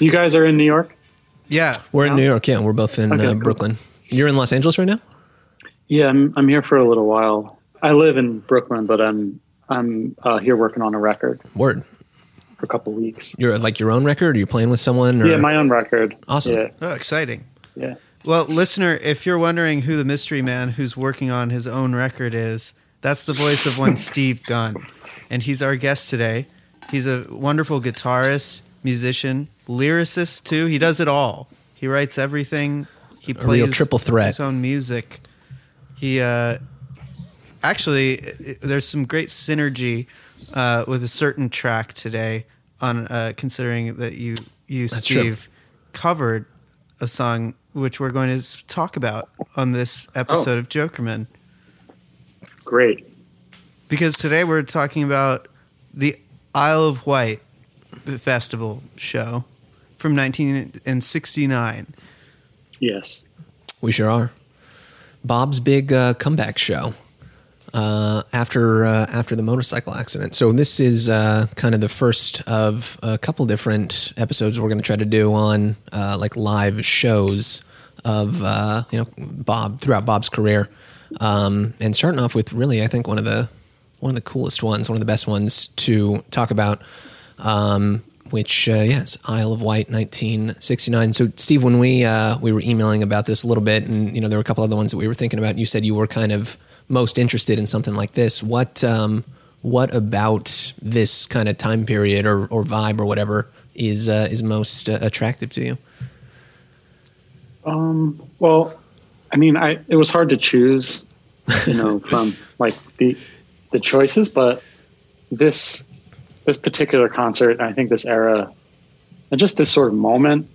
You guys are in New York? Yeah. We're in New York, yeah. We're both in Brooklyn. You're in Los Angeles right now? Yeah, I'm here for a little while. I live in Brooklyn, but I'm here working on a record. Word. For a couple weeks. You're like your own record? Are you playing with someone? Or? Yeah, my own record. Awesome. Yeah. Oh, exciting. Yeah. Well, listener, if you're wondering who the mystery man who's working on his own record is, that's the voice of one Steve Gunn. And he's our guest today. He's a wonderful guitarist, musician, lyricist too. He does it all. He writes everything. He plays a real triple threat. His own music. He actually, there's some great synergy with a certain track today. On considering that you That's Steve, true. Covered a song which we're going to talk about on this episode of Jokerman. Great, because today we're talking about the Isle of Wight festival show from 1969. Yes, we sure are. Bob's big comeback show after the motorcycle accident. So this is kind of the first of a couple different episodes we're going to try to do on like live shows of Bob throughout Bob's career, and starting off with really I think one of the coolest ones, one of the best ones to talk about. Which, yes, Isle of Wight, 1969. So, Steve, when we were emailing about this a little bit, and there were a couple other ones that we were thinking about. You said you were kind of most interested in something like this. What about this kind of time period or vibe or whatever is most attractive to you? Well, I mean, it was hard to choose, from like the choices, but this particular concert, I think this era, and just this sort of moment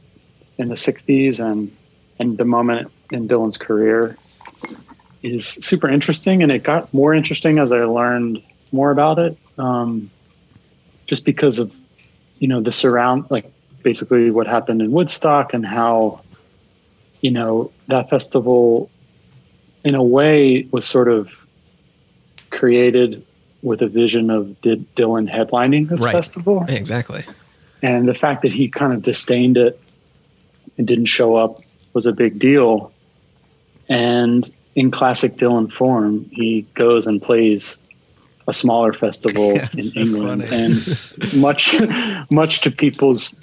in the 60s and the moment in Dylan's career is super interesting, and it got more interesting as I learned more about it, just because of, the basically what happened in Woodstock and how, that festival in a way was sort of created with a vision of Dylan headlining this festival. Exactly. And the fact that he kind of disdained it and didn't show up was a big deal. And in classic Dylan form, he goes and plays a smaller festival in England. And much to people's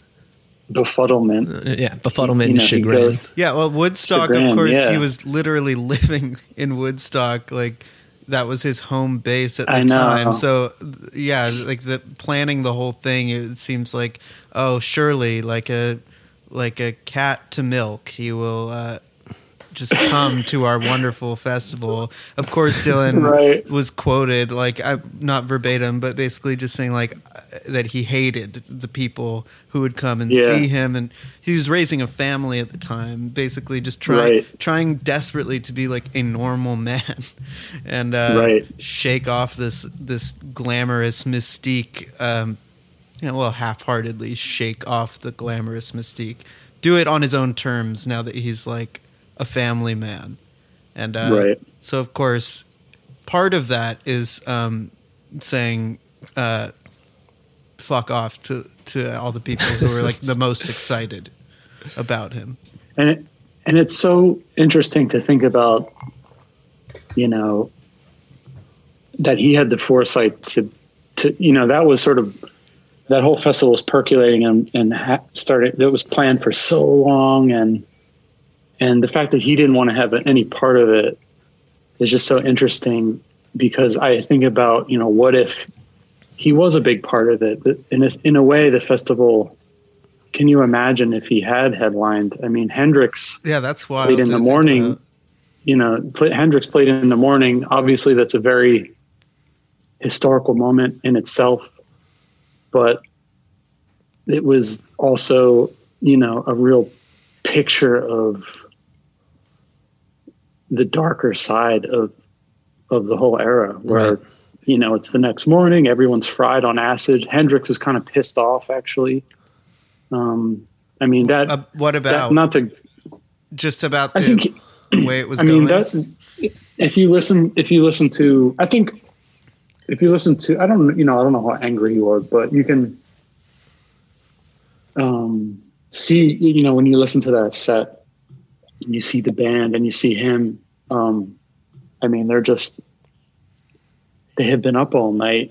befuddlement. Befuddlement and chagrin. Woodstock, chagrin, of course, he was literally living in Woodstock, that was his home base at the time. So, the planning the whole thing, it seems like, surely, like a cat to milk, he will just come to our wonderful festival. Of course, Dylan was quoted, not verbatim, but basically just saying, that he hated the people who would come and see him. And he was raising a family at the time, basically just trying desperately to be, a normal man and shake off this glamorous mystique, half-heartedly shake off the glamorous mystique. Do it on his own terms now that he's, a family man. And so of course part of that is saying fuck off to all the people who are the most excited about him. And it's so interesting to think about that he had the foresight to that was sort of, that whole festival was percolating and started, it was planned for so long, and the fact that he didn't want to have any part of it is just so interesting, because I think about, what if he was a big part of it? In a way, the festival, can you imagine if he had headlined? I mean, Hendrix that's wild, played in the morning. Hendrix played in the morning. Obviously, that's a very historical moment in itself. But it was also, a real picture of the darker side of the whole era, where it's the next morning, everyone's fried on acid. Hendrix was kind of pissed off, actually. What about that, not to just about the, I think, the way it was going. That, if you listen to, I don't know how angry he was, but you can see, you know, when you listen to that set and you see the band and you see him, I mean, they're just, they had been up all night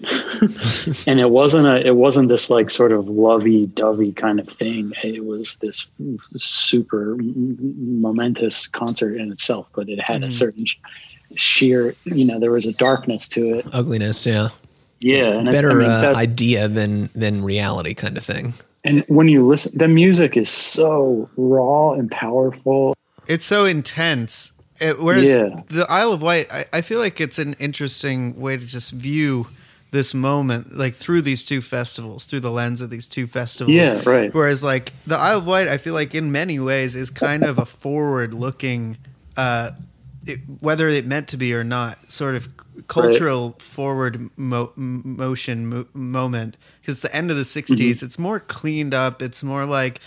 and it wasn't this like sort of lovey-dovey kind of thing. It was this super momentous concert in itself, but it had a certain sheer, you know, there was a darkness to it. Ugliness. Yeah. Yeah. And better idea than reality kind of thing. And when you listen, the music is so raw and powerful. It's so intense. Whereas the Isle of Wight, I feel like it's an interesting way to just view this moment, like through these two festivals, through the lens of these two festivals. Yeah, right. Whereas like the Isle of Wight, I feel like in many ways is kind of a forward-looking, whether it meant to be or not, sort of cultural forward moment. Because the end of the 60s, it's more cleaned up. It's more like,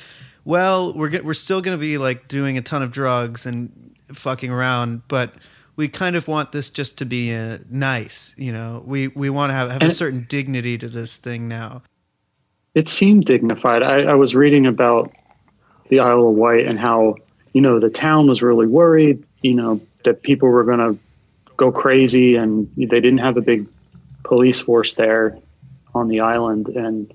well, we're still going to be like doing a ton of drugs and fucking around, but we kind of want this just to be nice, you know. We want to have a certain dignity to this thing now. It seemed dignified. I was reading about the Isle of Wight and how, you know, the town was really worried, you know, that people were going to go crazy, and they didn't have a big police force there on the island, and,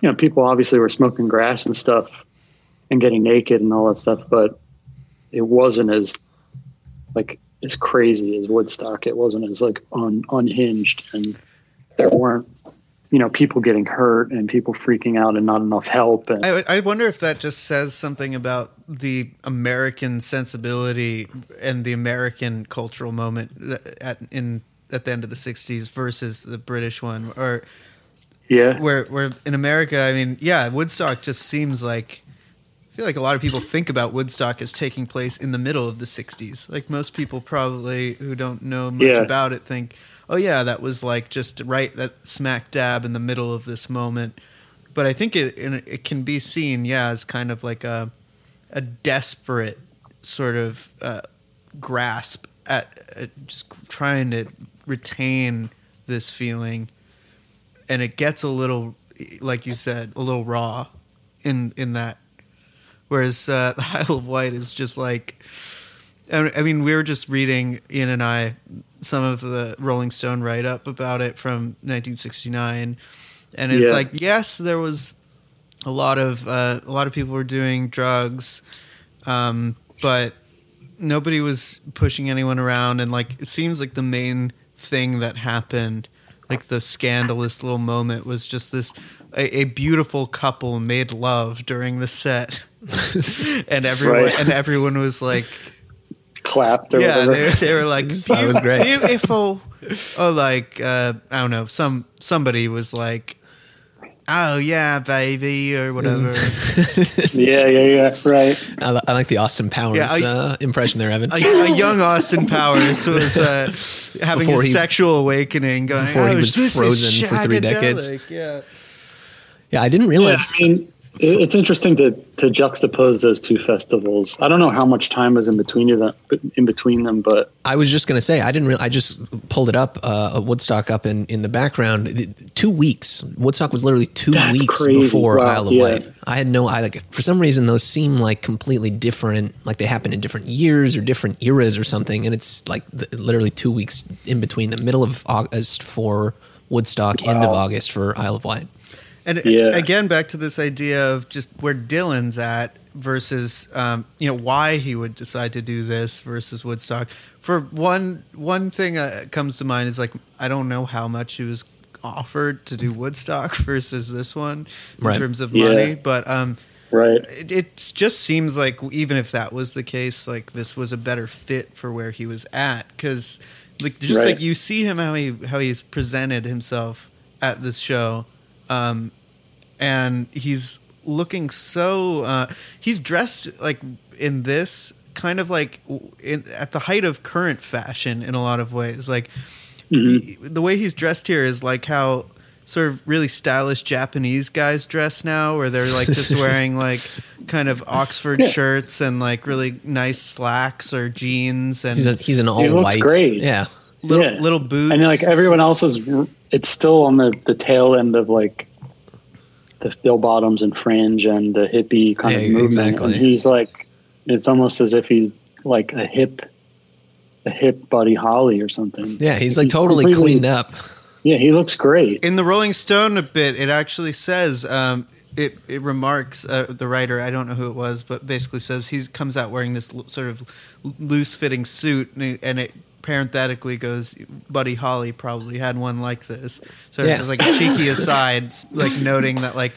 you know, people obviously were smoking grass and stuff and getting naked and all that stuff, but it wasn't as crazy as Woodstock. It wasn't as like unhinged, and there weren't, you know, people getting hurt and people freaking out and not enough help. And I wonder if that just says something about the American sensibility and the American cultural moment at the end of the 60s versus the British one, or where in America, I mean, Woodstock just seems like, I feel like a lot of people think about Woodstock as taking place in the middle of the 60s. Like most people probably who don't know much about it think, oh yeah, that was like just right, that smack dab in the middle of this moment. But I think it can be seen, as kind of like a desperate sort of grasp at just trying to retain this feeling. And it gets a little, like you said, a little raw in that. Whereas the Isle of Wight is just like, I mean, we were just reading, Ian and I, some of the Rolling Stone write-up about it from 1969, and it's like, yes, there was a lot of people were doing drugs, but nobody was pushing anyone around, and like it seems like the main thing that happened, like the scandalous little moment, was just this. A beautiful couple made love during the set, and everyone was like clapped. Or whatever. They were like, that was great. Beautiful. Or like I don't know. Somebody was like, oh yeah, baby, or whatever. Right. I like the Austin Powers impression there, Evan. A young Austin Powers was having a sexual awakening, going before he was frozen for 3 decades. Yeah, I didn't realize. Yeah, I mean, it's interesting to juxtapose those two festivals. I don't know how much time was in between them, but I was just going to say I just pulled it up. Woodstock up in the background. 2 weeks. Woodstock was literally 2 weeks before Isle of Wight. I had no. For some reason those seem like completely different. Like they happen in different years or different eras or something. And it's like literally 2 weeks in between. The middle of August for Woodstock, end of August for Isle of Wight. And again, back to this idea of just where Dylan's at versus, you know, why he would decide to do this versus Woodstock. For one thing comes to mind is like, I don't know how much he was offered to do Woodstock versus this one in terms of money, but it just seems like even if that was the case, like this was a better fit for where he was at, because like just like you see him how he's presented himself at this show. And he's looking so, he's dressed like in this kind of like at the height of current fashion in a lot of ways. Like the way he's dressed here is like how sort of really stylish Japanese guys dress now, where they're like just wearing like kind of Oxford shirts and like really nice slacks or jeans. And he's an all white. Great. Yeah. Little boots. I mean, like everyone else is, it's still on the tail end of like the bill bottoms and fringe and the hippie kind of movement. Exactly. And he's like, it's almost as if he's like a hip Buddy Holly or something. Yeah, he's like totally cleaned up. Yeah, he looks great. In the Rolling Stone a bit, it actually says, it remarks, the writer, I don't know who it was, but basically says he comes out wearing this sort of loose-fitting suit, and it parenthetically goes, Buddy Holly probably had one like this. So it's just like a cheeky aside, like noting that, like,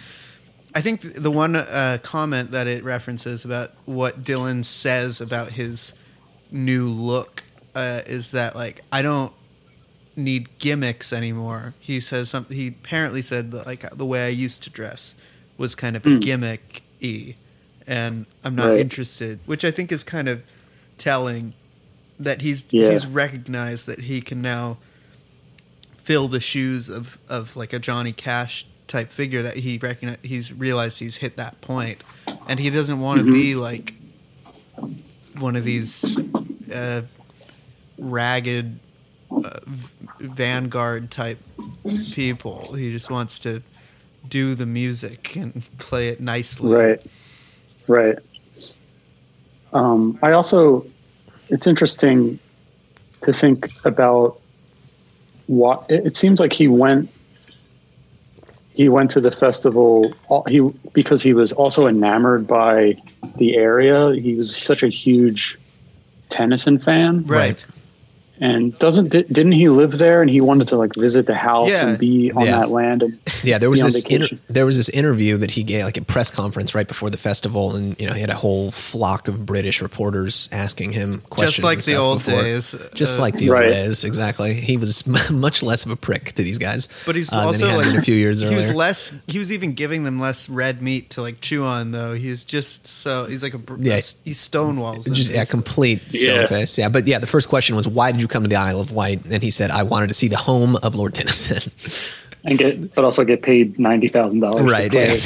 I think the one comment that it references about what Dylan says about his new look is that, like, I don't need gimmicks anymore. He says something. He apparently said that, like, the way I used to dress was kind of a gimmick-y, and I'm not interested. Which I think is kind of telling that he's recognized that he can now fill the shoes of like a Johnny Cash type figure. That he's realized he's hit that point, and he doesn't want to be like one of these ragged vanguard type people. He just wants to do the music and play it nicely. Right. I also, it's interesting to think about what it seems like he went to the festival because he was also enamored by the area. He was such a huge Tennyson fan. Right. And didn't he live there? And he wanted to like visit the house and be on that land. And there was this interview that he gave, like a press conference right before the festival, and you know he had a whole flock of British reporters asking him questions. Just like the old days. Just like the old days, exactly. He was much less of a prick to these guys, but he's also than he had like a few years earlier. He was even giving them less red meat to like chew on, though. He's just he's like a he's stonewalls. Just complete stone face. Yeah, but the first question was, why did you come to the Isle of Wight? And he said, I wanted to see the home of Lord Tennyson. But also get paid $90,000. Right. Yes.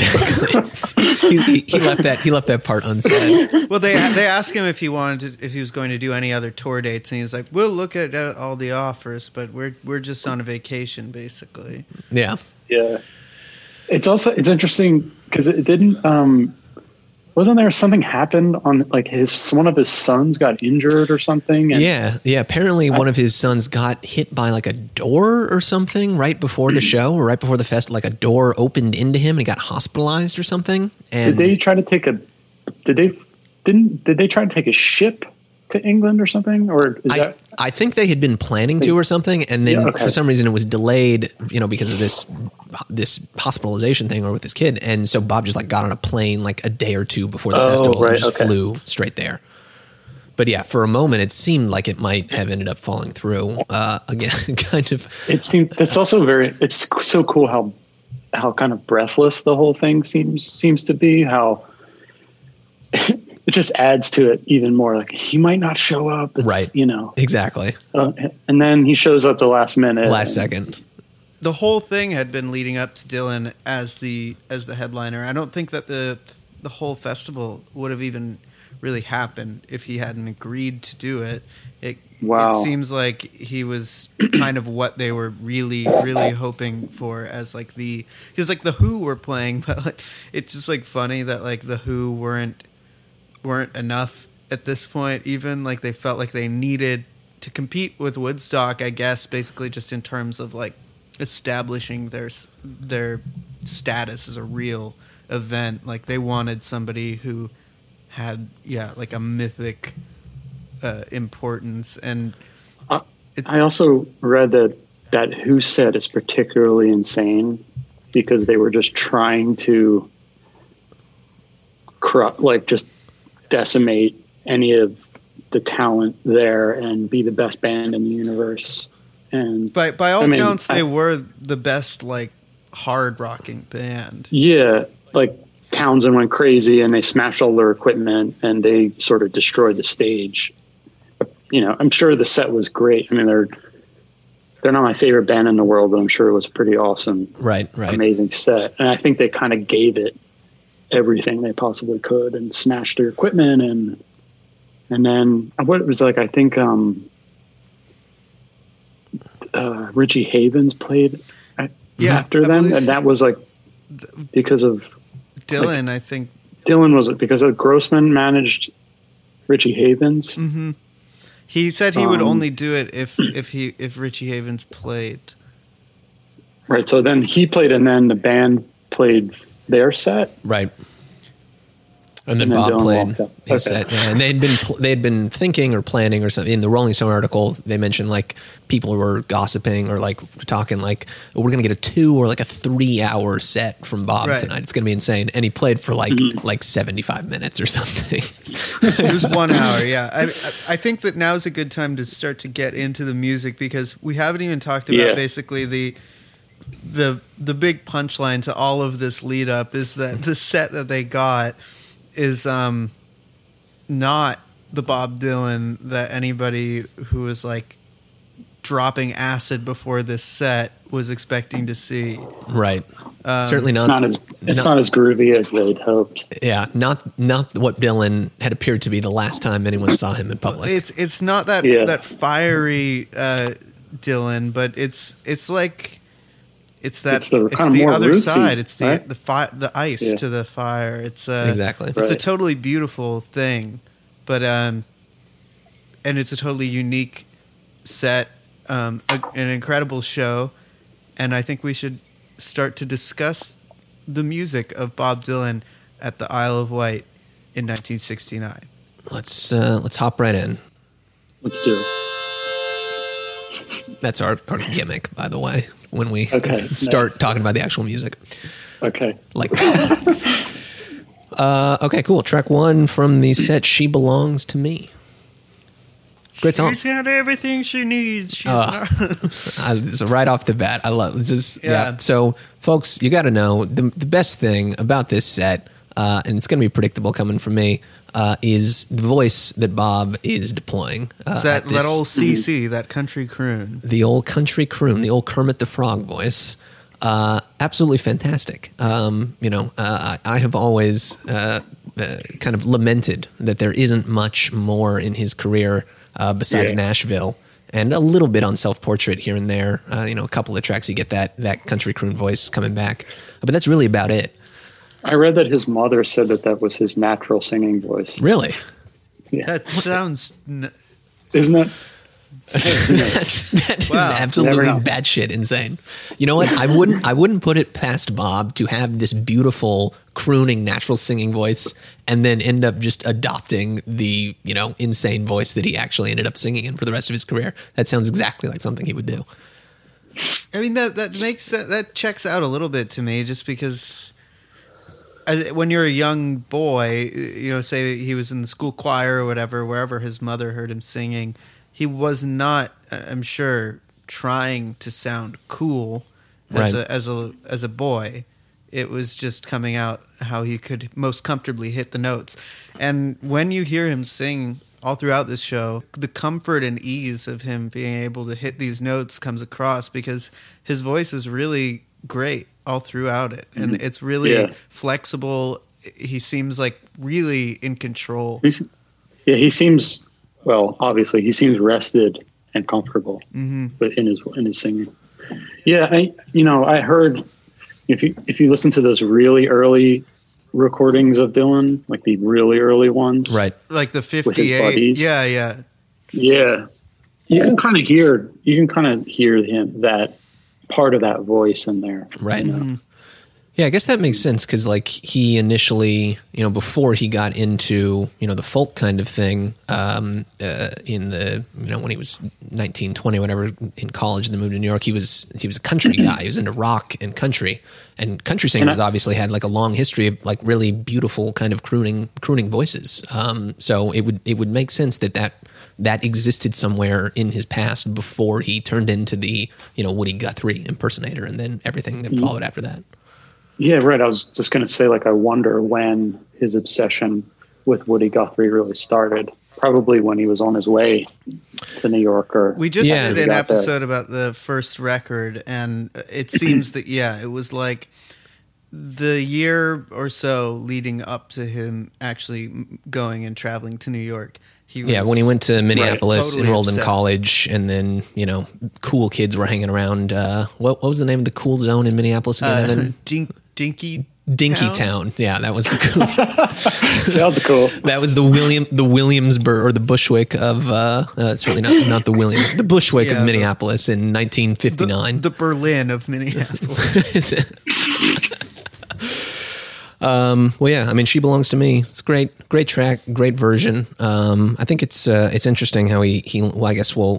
he left that part unsaid. Well, they asked him if he was going to do any other tour dates, and he's like, we'll look at all the offers, but we're just on a vacation, basically. Yeah. Yeah. It's interesting because it didn't, wasn't there something happened on like one of his sons got injured or something? And apparently one of his sons got hit by like a door or something right before the show or right before the fest. Like a door opened into him and he got hospitalized or something. And did they try to take a ship to England or something? I think they had been planning to or something, and then for some reason it was delayed, you know, because of this hospitalization thing or with his kid. And so Bob just like got on a plane like a day or two before the festival and just flew straight there. But yeah, for a moment it seemed like it might have ended up falling through. Again, kind of. It's so cool how kind of breathless the whole thing seems to be. How. It just adds to it even more. Like he might not show up. It's, right. You know, exactly. And then he shows up the last minute, second. The whole thing had been leading up to Dylan as the headliner. I don't think that the whole festival would have even really happened if he hadn't agreed to do it. It seems like he was kind of what they were really, really hoping for as like because like the Who were playing, but like, it's just like funny that like the Who weren't enough at this point. Even like they felt like they needed to compete with Woodstock, I guess, basically just in terms of like establishing their status as a real event. Like they wanted somebody who had like a mythic importance. And I also read that Who set is particularly insane because they were just trying to just decimate any of the talent there and be the best band in the universe. And by all accounts, they were the best like hard rocking band. Yeah, like Townsend went crazy and they smashed all their equipment and they sort of destroyed the stage. You know, I'm sure the set was great. I mean, they're not my favorite band in the world, but I'm sure it was a pretty awesome, amazing set. And I think they kind of gave it everything they possibly could and smashed their equipment and then what it was like, I think Richie Havens played after them, and that was like because of Dylan, like, I think. Dylan was it because Grossman managed Richie Havens. Mm-hmm. He said he would only do it if Richie Havens played. Right, so then he played, and then the band played their set. Right, and then Bob Dylan played his set. Yeah, and they had been thinking or planning or something. In the Rolling Stone article, they mentioned like people were gossiping or like talking like, oh, we're going to get a 2 or like a 3 hour set from Bob tonight. It's going to be insane. And he played for like 75 minutes or something. It was 1 hour. Yeah, I think that now is a good time to start to get into the music because we haven't even talked about basically the big punchline to all of this lead up is that the set that they got is not the Bob Dylan that anybody who was like dropping acid before this set was expecting to see. Right. Certainly not. It's not as groovy as they'd hoped. Yeah, not what Dylan had appeared to be the last time anyone saw him in public. It's not that that fiery Dylan, but it's like. It's the other side. It's the right? the ice to the fire. It's exactly. It's a totally beautiful thing, but and it's a totally unique set, an incredible show, and I think we should start to discuss the music of Bob Dylan at the Isle of Wight in 1969. Let's hop right in. Let's do it. That's our gimmick, by the way. When we start talking about the actual music. Okay. Like okay, cool. Track 1 from the set, She Belongs to Me. Great song. She's got everything she needs. She's right off the bat. I love it. So folks, you gotta know the best thing about this set, and it's gonna be predictable coming from me, is the voice that Bob is deploying. It's that old CC, that country croon. The old country croon, the old Kermit the Frog voice. Absolutely fantastic. I have always kind of lamented that there isn't much more in his career besides Nashville and a little bit on Self-Portrait here and there. A couple of tracks you get that country croon voice coming back. But that's really about it. I read that his mother said that was his natural singing voice. Really? Yeah. That sounds... Isn't that... that wow. is absolutely batshit insane. You know what? I wouldn't put it past Bob to have this beautiful crooning, natural singing voice and then end up just adopting the, insane voice that he actually ended up singing in for the rest of his career. That sounds exactly like something he would do. I mean, that checks out a little bit to me just because... When you're a young boy, say he was in the school choir or whatever, wherever his mother heard him singing, he was not, I'm sure, trying to sound cool as a boy. It was just coming out how he could most comfortably hit the notes. And when you hear him sing all throughout this show, the comfort and ease of him being able to hit these notes comes across because his voice is really great all throughout it, and it's really flexible. He seems like really in control. He seems rested and comfortable, but in his singing. Yeah, I heard if you listen to those really early recordings of Dylan, like the really early ones, right? Like the 58. Yeah. You can kind of hear him that. Part of that voice in there. Right. Yeah, I guess that makes sense because like he initially, before he got into, the folk kind of thing in the, when he was 19, 20, whatever, in college and then moved to New York, he was a country guy. He was into rock and country. And country singers obviously had like a long history of like really beautiful kind of crooning voices. So it would make sense that existed somewhere in his past before he turned into the, Woody Guthrie impersonator and then everything that followed after that. Yeah, right. I was just going to say, I wonder when his obsession with Woody Guthrie really started. Probably when he was on his way to New York. We just did an episode about the first record, and it seems that, it was like the year or so leading up to him actually going and traveling to New York. When he went to Minneapolis, totally enrolled in college, and then, cool kids were hanging around. What was the name of the cool zone in Minneapolis again? Dinky Dinky Town. Yeah, that was the cool. Sounds cool. That was the Williamsburg or the Bushwick of it's really not the William, the Bushwick of Minneapolis in 1959. The Berlin of Minneapolis. Well, yeah, I mean, She Belongs to Me. It's great track, great version. I think it's interesting how he well, I guess I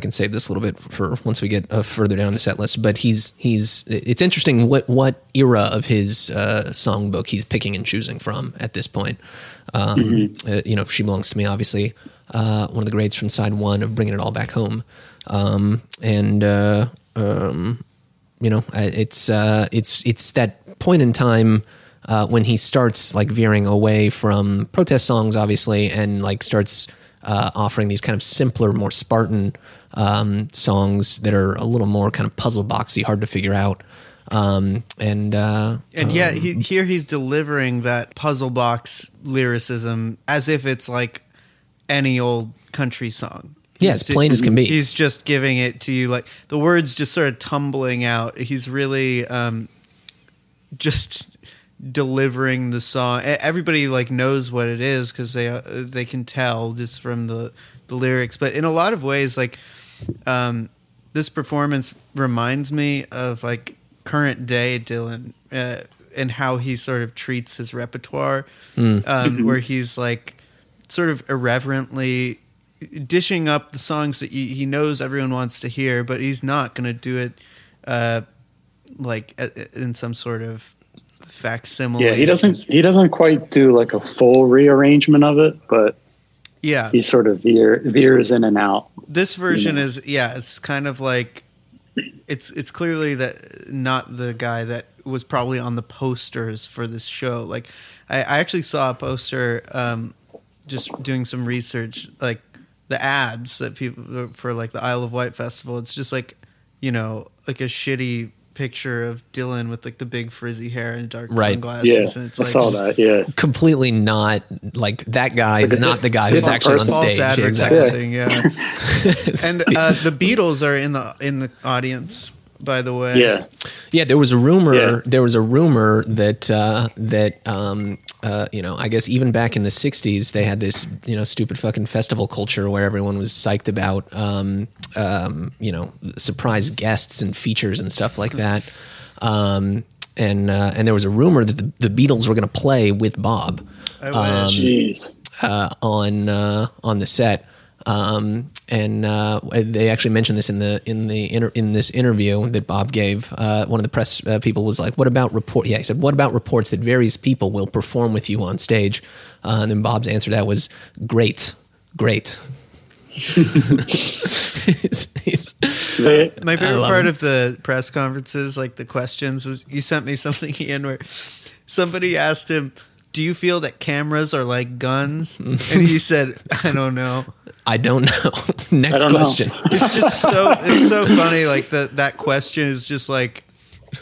can save this a little bit for once we get further down the set list, but it's interesting what era of his, songbook he's picking and choosing from at this point. She Belongs to Me, obviously, one of the greats from side one of Bringing It All Back Home. It's that point in time when he starts like veering away from protest songs, obviously, and like starts offering these kind of simpler, more Spartan songs that are a little more kind of puzzle boxy, hard to figure out. Here he's delivering that puzzle box lyricism as if it's like any old country song. Yeah, as plain as can be. He's just giving it to you, like the words just sort of tumbling out. He's really just delivering the song. Everybody like knows what it is because they can tell just from the lyrics. But in a lot of ways, like this performance reminds me of like current day Dylan and how he sort of treats his repertoire, where he's like sort of irreverently dishing up the songs that he knows everyone wants to hear, but he's not going to do it in some sort of facsimile. Yeah, he doesn't quite do like a full rearrangement of it, but yeah, he sort of veers in and out. This version is it's kind of like it's clearly that not the guy that was probably on the posters for this show. Like I actually saw a poster just doing some research, like the ads that people for like the Isle of Wight festival, it's just like, you know, like a shitty picture of Dylan with like the big frizzy hair and dark sunglasses. Yeah, and it's like I saw that. Yeah, completely not like that guy is not the guy who's actually on stage. Yeah, exactly. And the Beatles are in the audience, by the way. Yeah. There was a rumor. Yeah. There was a rumor that I guess even back in the 60s, they had this, you know, stupid fucking festival culture where everyone was psyched about, surprise guests and features and stuff like that. And there was a rumor that the Beatles were going to play with Bob on the set. They actually mentioned this in this interview that Bob gave. One of the press people was like, he said, "What about reports that various people will perform with you on stage?" And then Bob's answer to that was, "Great." My favorite part of the press conferences, like the questions, was you sent me something in where somebody asked him, "Do you feel that cameras are like guns?" And he said, I don't know. Next question. It's just so funny. Like that question is just like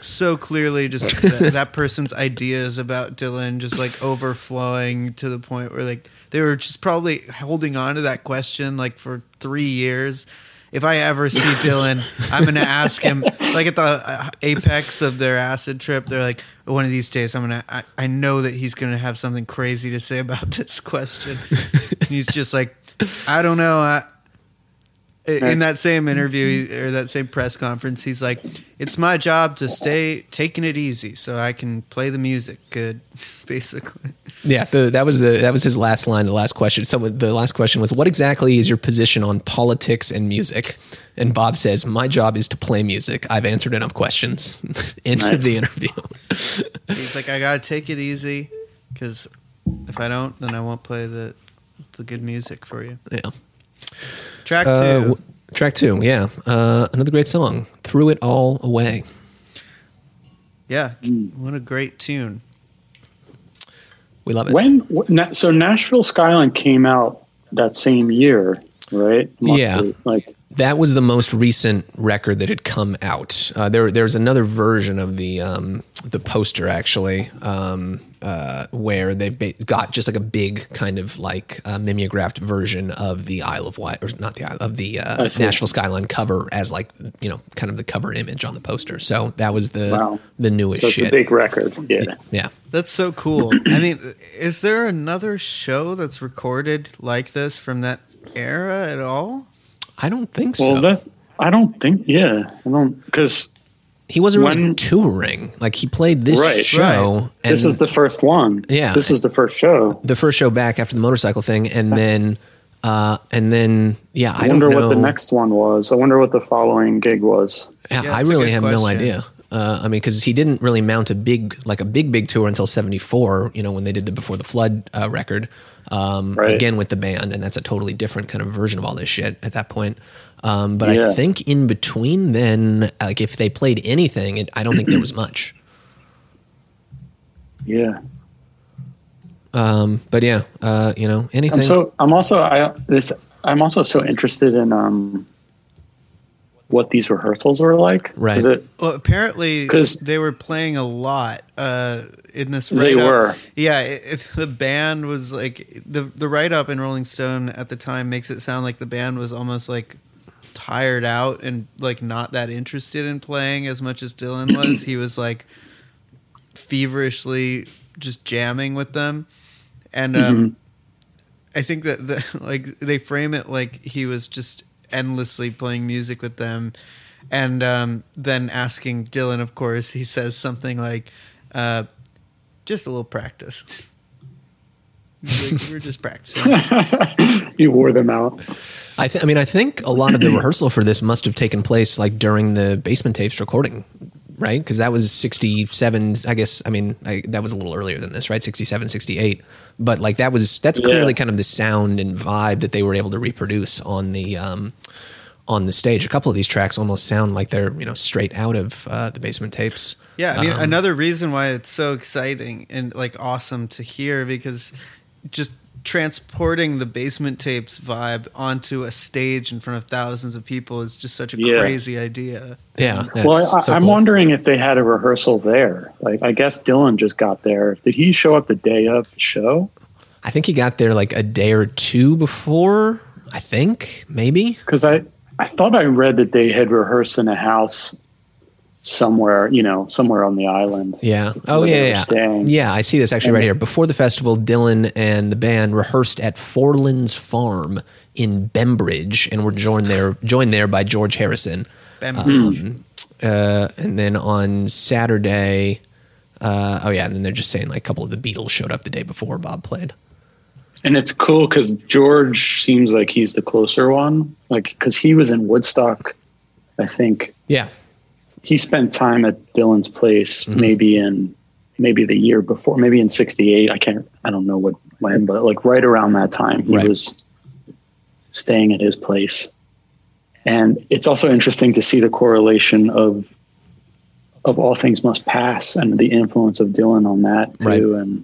so clearly just that person's ideas about Dylan just like overflowing to the point where like they were just probably holding on to that question like for 3 years. If I ever see Dylan, I'm going to ask him, like at the apex of their acid trip, they're like, one of these days, I know that he's going to have something crazy to say about this question. And he's just like, I don't know. In that same interview or that same press conference, he's like, it's my job to stay taking it easy so I can play the music good, basically. Yeah, that was his last line, the last question. The last question was, what exactly is your position on politics and music? And Bob says, my job is to play music. I've answered enough questions. End of the interview. He's like, I got to take it easy because if I don't, then I won't play the good music for you. Yeah. Track two. Track two, yeah. Another great song, Threw It All Away. Yeah, what a great tune. We love it. So Nashville Skyline came out that same year. right? That was the most recent record that had come out. There's another version of the poster actually, where they've got just like a big kind of like mimeographed version of the Isle of Wight, or not the Isle, of the Nashville Skyline cover as like, you know, kind of the cover image on the poster. So that was the newest shit. So it's a big record. Yeah. That's so cool. I mean, is there another show that's recorded like this from that era at all? I don't think so. Well, I don't think, because he wasn't really touring. Like, he played this show. Right. And this is the first one. Yeah. This is the first show. The first show back after the motorcycle thing. And then, I don't know. I wonder what the next one was. I wonder what the following gig was. Yeah, I really have no idea. I mean, because he didn't really mount a big tour until '74. You know, when they did the Before the Flood record, again with the band, and that's a totally different kind of version of all this shit at that point. I think in between then, like if they played anything, I don't think there was much. Yeah. Anything. I'm also so interested in what these rehearsals were like. Right. Apparently they were playing a lot in this write-up. They were. Yeah, the band was like... The write-up in Rolling Stone at the time makes it sound like the band was almost like tired out and like not that interested in playing as much as Dylan was. He was like feverishly just jamming with them. And I think that they frame it like he was just... endlessly playing music with them, and then asking Dylan, of course, he says something like, just a little practice. We're just practicing. You wore them out. I think a lot of the rehearsal for this must have taken place like during the Basement Tapes recording, right? Because that was 67, I guess. I mean, that was a little earlier than this, right? 67, 68. But like that's clearly kind of the sound and vibe that they were able to reproduce on the stage. A couple of these tracks almost sound like they're, you know, straight out of the Basement Tapes. Yeah, I mean, another reason why it's so exciting and like awesome to hear, because just transporting the Basement Tapes vibe onto a stage in front of thousands of people is just such a crazy idea. Yeah. I'm wondering if they had a rehearsal there. Like, I guess Dylan just got there. Did he show up the day of the show? I think he got there like a day or two before, I think, maybe. Because I thought I read that they had rehearsed in a house somewhere, you know, somewhere on the island. Yeah. Oh, yeah. Yeah, I see this actually right here. Before the festival, Dylan and the band rehearsed at Forelands Farm in Bembridge, and were joined there by George Harrison. And then on Saturday, and then they're just saying like a couple of the Beatles showed up the day before Bob played. And it's cool because George seems like he's the closer one, like because he was in Woodstock, I think. Yeah. He spent time at Dylan's place, maybe the year before, maybe in '68. I don't know when, but like right around that time, he was staying at his place. And it's also interesting to see the correlation of All Things Must Pass and the influence of Dylan on that too, and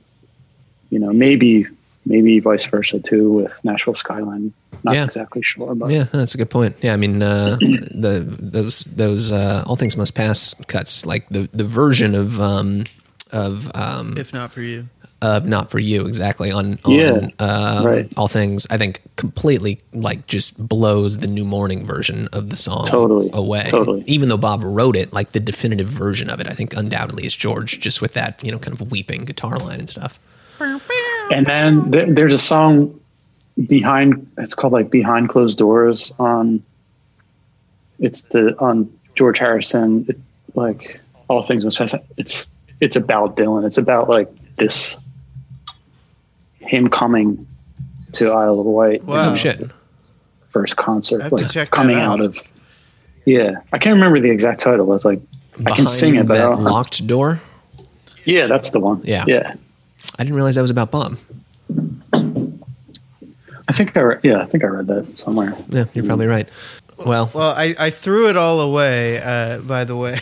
you know, maybe vice versa too with Nashville Skyline. Not exactly sure, but yeah, that's a good point. Yeah, I mean, those All Things Must Pass cuts, like the version of If Not For You, Not For You, exactly on All Things, I think completely like just blows the New Morning version of the song away. Totally. Even though Bob wrote it, like the definitive version of it, I think undoubtedly is George, just with that, you know, kind of weeping guitar line and stuff. And then there's a song Behind Closed Doors on George Harrison, like All Things Must Pass. It's about Dylan. It's about like this, him coming to Isle of Wight. Wow. Oh shit. First concert, I can't remember the exact title. It's like, Behind, I can sing it, but That Locked Door. Yeah, that's the one. Yeah. Yeah. I didn't realize that was about Bob. I think I read that somewhere. Yeah, you're probably right. Well, I threw it all away, by the way.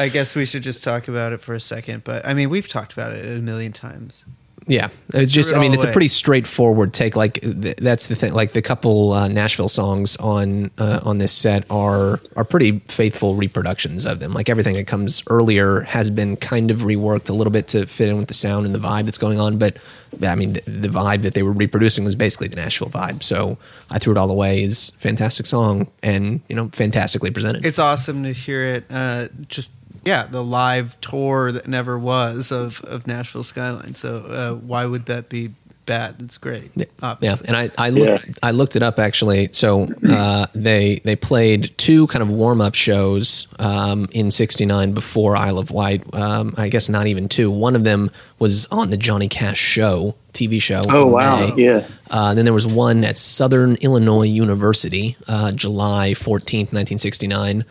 I guess we should just talk about it for a second. But, I mean, we've talked about it a million times. Yeah, it's just, I mean, it's a pretty straightforward take. Like that's the thing. Like the couple Nashville songs on this set are pretty faithful reproductions of them. Like everything that comes earlier has been kind of reworked a little bit to fit in with the sound and the vibe that's going on. But I mean, the vibe that they were reproducing was basically the Nashville vibe. So I Threw It All Away is a fantastic song and, you know, fantastically presented. It's awesome to hear it. Yeah, the live tour that never was of Nashville Skyline. So why would that be bad? It's great. Obviously. Yeah, and I looked it up actually. So they played two kind of warm up shows in '69 before Isle of Wight. I guess not even two. One of them was on the Johnny Cash Show TV show. Oh wow! May. Yeah. Then there was one at Southern Illinois University, July 14th, 1969.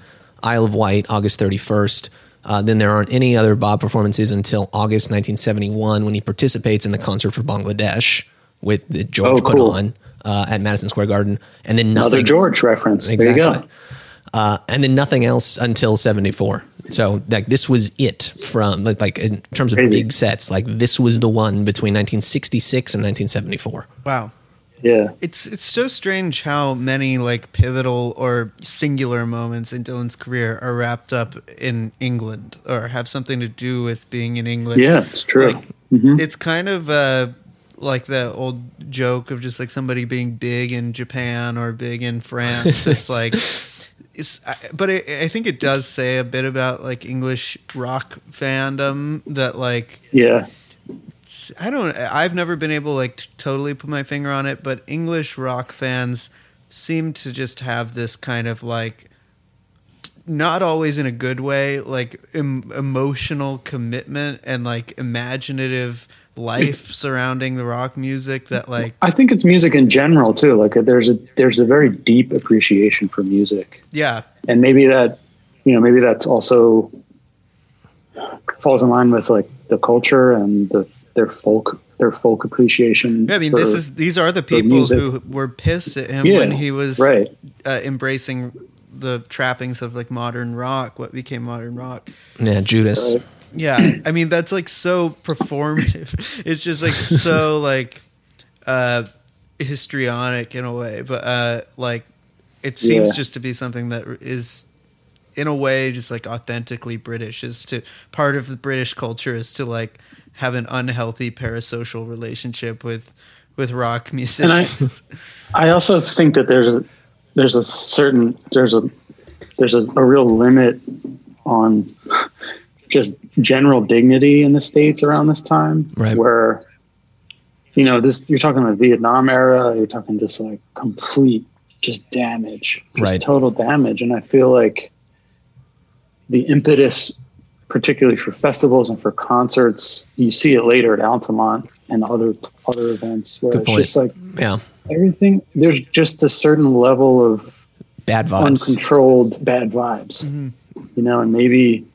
Isle of Wight, August 31st. Then there aren't any other Bob performances until August 1971 when he participates in the concert for Bangladesh with the George put on at Madison Square Garden. And then nothing. Another George reference. Exactly. There you go. And then nothing else until 74. So like this was it from like in terms of big sets, like this was the one between 1966 and 1974. Wow. Yeah, it's so strange how many like pivotal or singular moments in Dylan's career are wrapped up in England or have something to do with being in England. Yeah, it's true. Like, It's kind of like the old joke of just like somebody being big in Japan or big in France. It's like, I think it does say a bit about like English rock fandom that like I've never been able like to totally put my finger on it, but English rock fans seem to just have this kind of like, not always in a good way, like emotional commitment and like imaginative life surrounding the rock music that like, I think it's music in general too. Like there's a very deep appreciation for music. Yeah. And maybe that's also falls in line with like the culture and their folk appreciation. Yeah, I mean, these are the people who were pissed at him when he was embracing the trappings of like modern rock, what became modern rock. Yeah, Judas. Right. Yeah, I mean that's like so performative. It's just like so like histrionic in a way, but like it seems just to be something that is, in a way, just like authentically British. Is to part of the British culture is to like have an unhealthy parasocial relationship with rock musicians. And I also think that there's a real limit on just general dignity in the States around this time, right? Where you know this, you're talking the Vietnam era, you're talking just like complete just damage, just total damage, and I feel like the impetus, particularly for festivals and for concerts, you see it later at Altamont and other events where it's just like everything. There's just a certain level of bad vibes, uncontrolled bad vibes, you know. And maybe,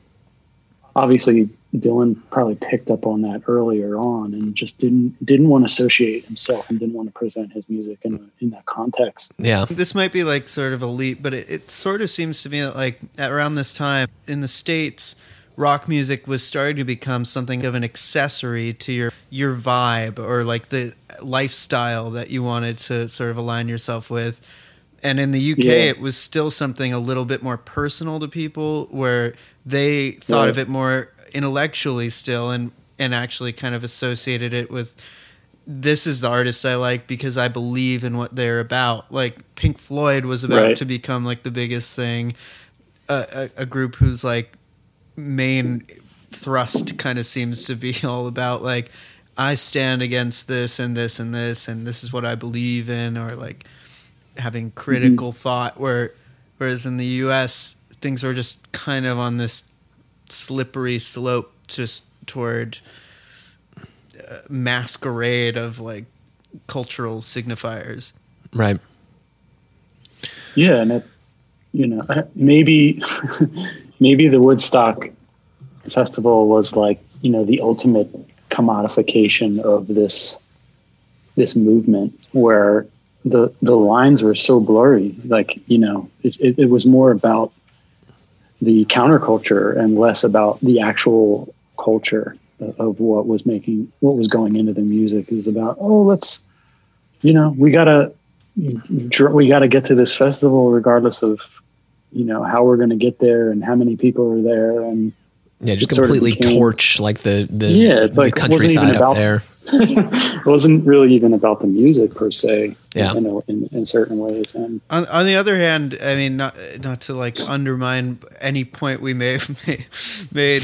obviously, Dylan probably picked up on that earlier on and just didn't want to associate himself and didn't want to present his music in that context. Yeah. This might be like sort of a leap, but it sort of seems to me that like around this time in the States, rock music was starting to become something of an accessory to your vibe or like the lifestyle that you wanted to sort of align yourself with. And in the UK, it was still something a little bit more personal to people where they thought of it more intellectually still and actually kind of associated it with, this is the artist I like because I believe in what they're about. Like Pink Floyd was about to become like the biggest thing, a group whose like main thrust kind of seems to be all about like, I stand against this and this and this and this is what I believe in, or like having critical thought, whereas in the US things are just kind of on this slippery slope just toward masquerade of like cultural signifiers, right? Yeah, and it, you know, maybe the Woodstock festival was like, you know, the ultimate commodification of this movement where the lines were so blurry. Like, you know, it was more about the counterculture and less about the actual culture of what was going into the music is about, we gotta get to this festival regardless of, how we're going to get there and how many people are there. And yeah, just completely torch like the countryside up there. It wasn't really even about the music per se, in certain ways. And on the other hand, I mean, not to like undermine any point we may have made,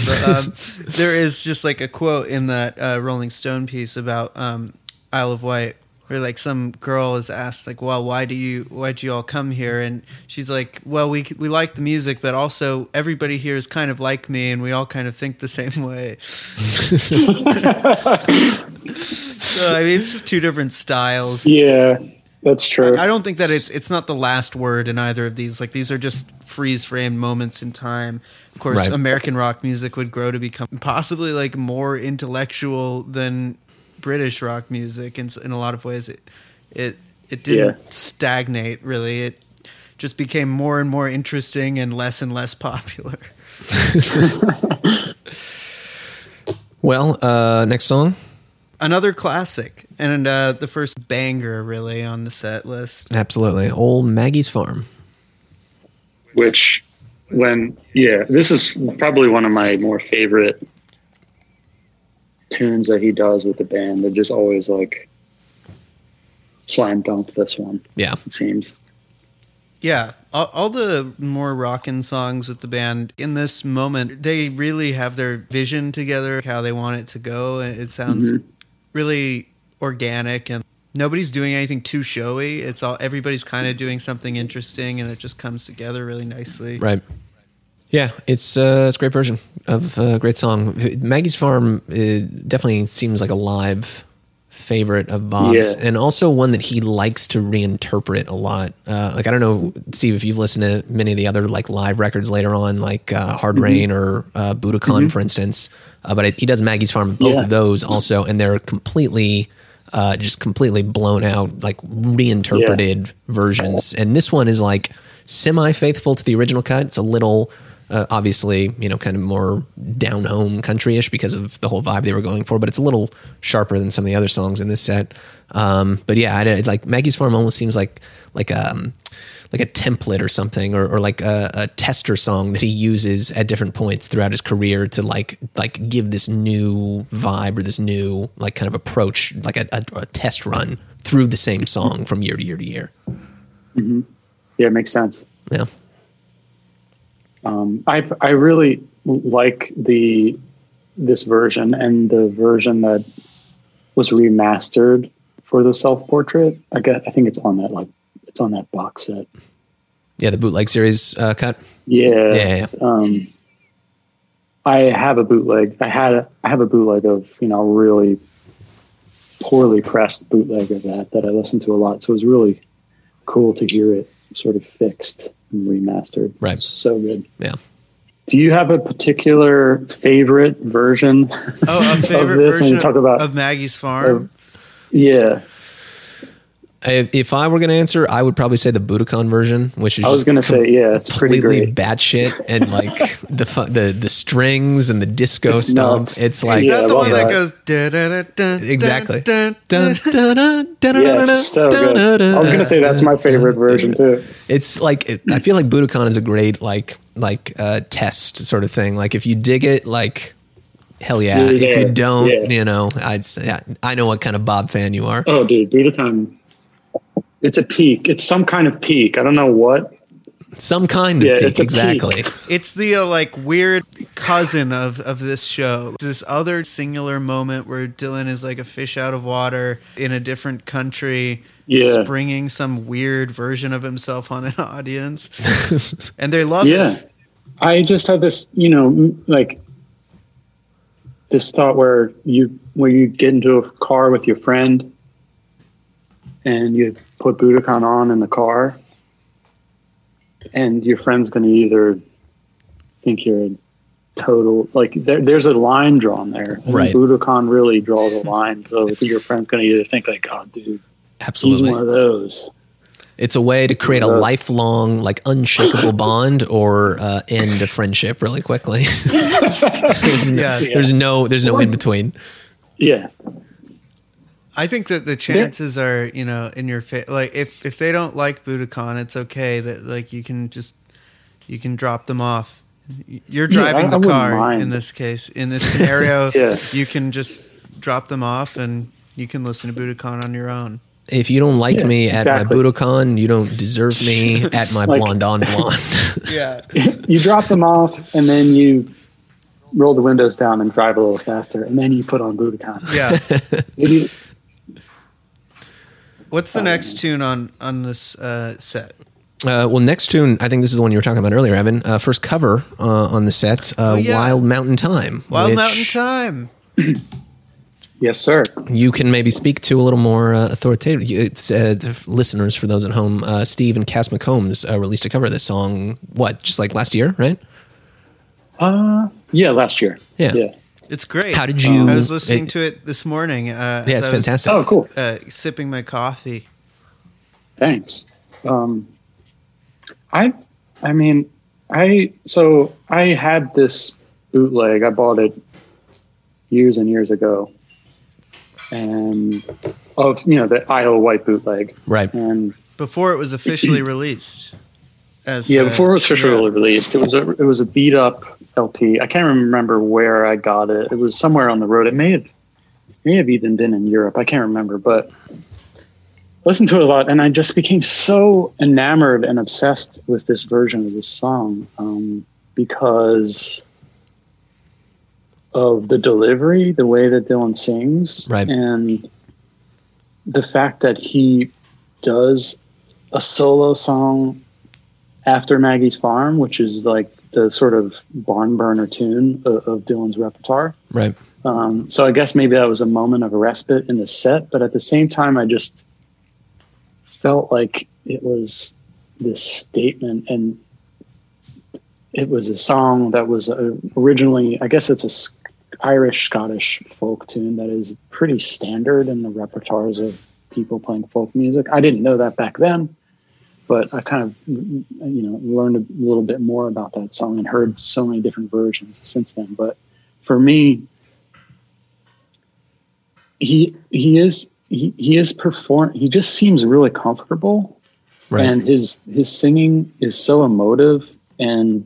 but there is just like a quote in that Rolling Stone piece about Isle of Wight, where like some girl is asked like, well, why'd you all come here? And she's like, well, we like the music, but also everybody here is kind of like me and we all kind of think the same way. So I mean, it's just two different styles. Yeah, that's true. I don't think that it's not the last word in either of these. Like these are just freeze frame moments in time. Of course, right. American rock music would grow to become possibly like more intellectual than British rock music, and in a lot of ways it didn't stagnate really. It just became more and more interesting and less popular. Well, next song, another classic, and the first banger really on the set list. Absolutely. Old Maggie's Farm, which this is probably one of my more favorite tunes that he does with the band. They're just always like slam dunk this one. Yeah, it seems. Yeah, all the more rockin' songs with the band in this moment, they really have their vision together, how they want it to go. It sounds really organic, and nobody's doing anything too showy. It's all, everybody's kind of doing something interesting, and it just comes together really nicely. Right. Yeah, it's a great version of a great song. Maggie's Farm definitely seems like a live favorite of Bob's, and also one that he likes to reinterpret a lot. Like, I don't know, Steve, if you've listened to many of the other like live records later on, like Hard Rain or Budokan, for instance, but he does Maggie's Farm, both of those also, and they're completely blown out, like reinterpreted versions. And this one is like semi-faithful to the original cut. It's a little... obviously, kind of more down home country-ish because of the whole vibe they were going for, but it's a little sharper than some of the other songs in this set. But yeah, I like Maggie's Farm almost seems like a template or something, or like a tester song that he uses at different points throughout his career to like give this new vibe or this new like kind of approach, like a test run through the same song from year to year to year. Mm-hmm. Yeah, it makes sense. Yeah. I really like this version and the version that was remastered for the Self-Portrait. I think it's on that box set. Yeah, the bootleg series cut. Yeah. I have a bootleg. I have a bootleg of a really poorly pressed bootleg of that I listened to a lot. So it was really cool to hear it sort of fixed and remastered. Right. So good. Yeah. Do you have a particular favorite version of this? When you talk about of Maggie's Farm? Yeah. If I were going to answer, I would probably say the Budokan version, which is it's pretty great. Batshit, and like the strings and the disco stomp. It's like the one that goes exactly. It's so good. I was going to say that's my favorite version too. It's like I feel like Budokan is a great like test sort of thing. Like if you dig it, like. Hell yeah. Dude, if you don't, I'd say, I know what kind of Bob fan you are. Oh, dude, Budokan. It's a peak. It's some kind of peak. I don't know what. Some kind of peak, exactly. Peak. It's the weird cousin of this show. It's this other singular moment where Dylan is like a fish out of water in a different country, springing some weird version of himself on an audience. And they love it. I just had this, this thought where you get into a car with your friend and you put Budokan on in the car, and your friend's going to either think you're a total, like there's a line drawn there. Right. Budokan really draws a line. So your friend's going to either think like, oh dude, absolutely, he's one of those. It's a way to create a lifelong, like, unshakable bond or end a friendship really quickly. There's no in between. Yeah. I think that the chances are, you know, in your face. Like, if they don't like Budokan, it's okay that, like, you can drop them off. You're driving the car in this case. In this scenario, you can just drop them off and you can listen to Budokan on your own. If you don't like me at my Budokan, you don't deserve me at my Blonde on Blonde. Yeah. You drop them off and then you roll the windows down and drive a little faster and then you put on Budokan. Yeah. Maybe. What's the next tune on this set? Well, next tune, I think this is the one you were talking about earlier, Evan. First cover on the set, Wild Mountain Thyme. Wild Mountain Thyme. Yes, sir. You can maybe speak to a little more authoritatively. It's, listeners, for those at home, Steve and Cass McCombs released a cover of this song, just like last year, right? Yeah, last year. Yeah. It's great. How did you... I was listening to it this morning. Yeah, it's fantastic. Oh, cool. Sipping my coffee. Thanks. I had this bootleg. I bought it years and years ago, and of, you know, the Isle of Wight bootleg, right? And before it was officially released, it was a beat up LP. I can't remember where I got it. It was somewhere on the road. It may have even been in Europe. I can't remember, but. Listened to it a lot, and I just became so enamored and obsessed with this version of this song because of the delivery, the way that Dylan sings, and the fact that he does a solo song after Maggie's Farm, which is like the sort of barn burner tune of Dylan's repertoire. Right. So I guess maybe that was a moment of respite in the set, but at the same time, I just felt like it was this statement, and it was a song that was originally, I guess it's a Irish-Scottish folk tune that is pretty standard in the repertoires of people playing folk music. I didn't know that back then, but I kind of, you know, learned a little bit more about that song and heard so many different versions since then. But for me, he just seems really comfortable, and his singing is so emotive, and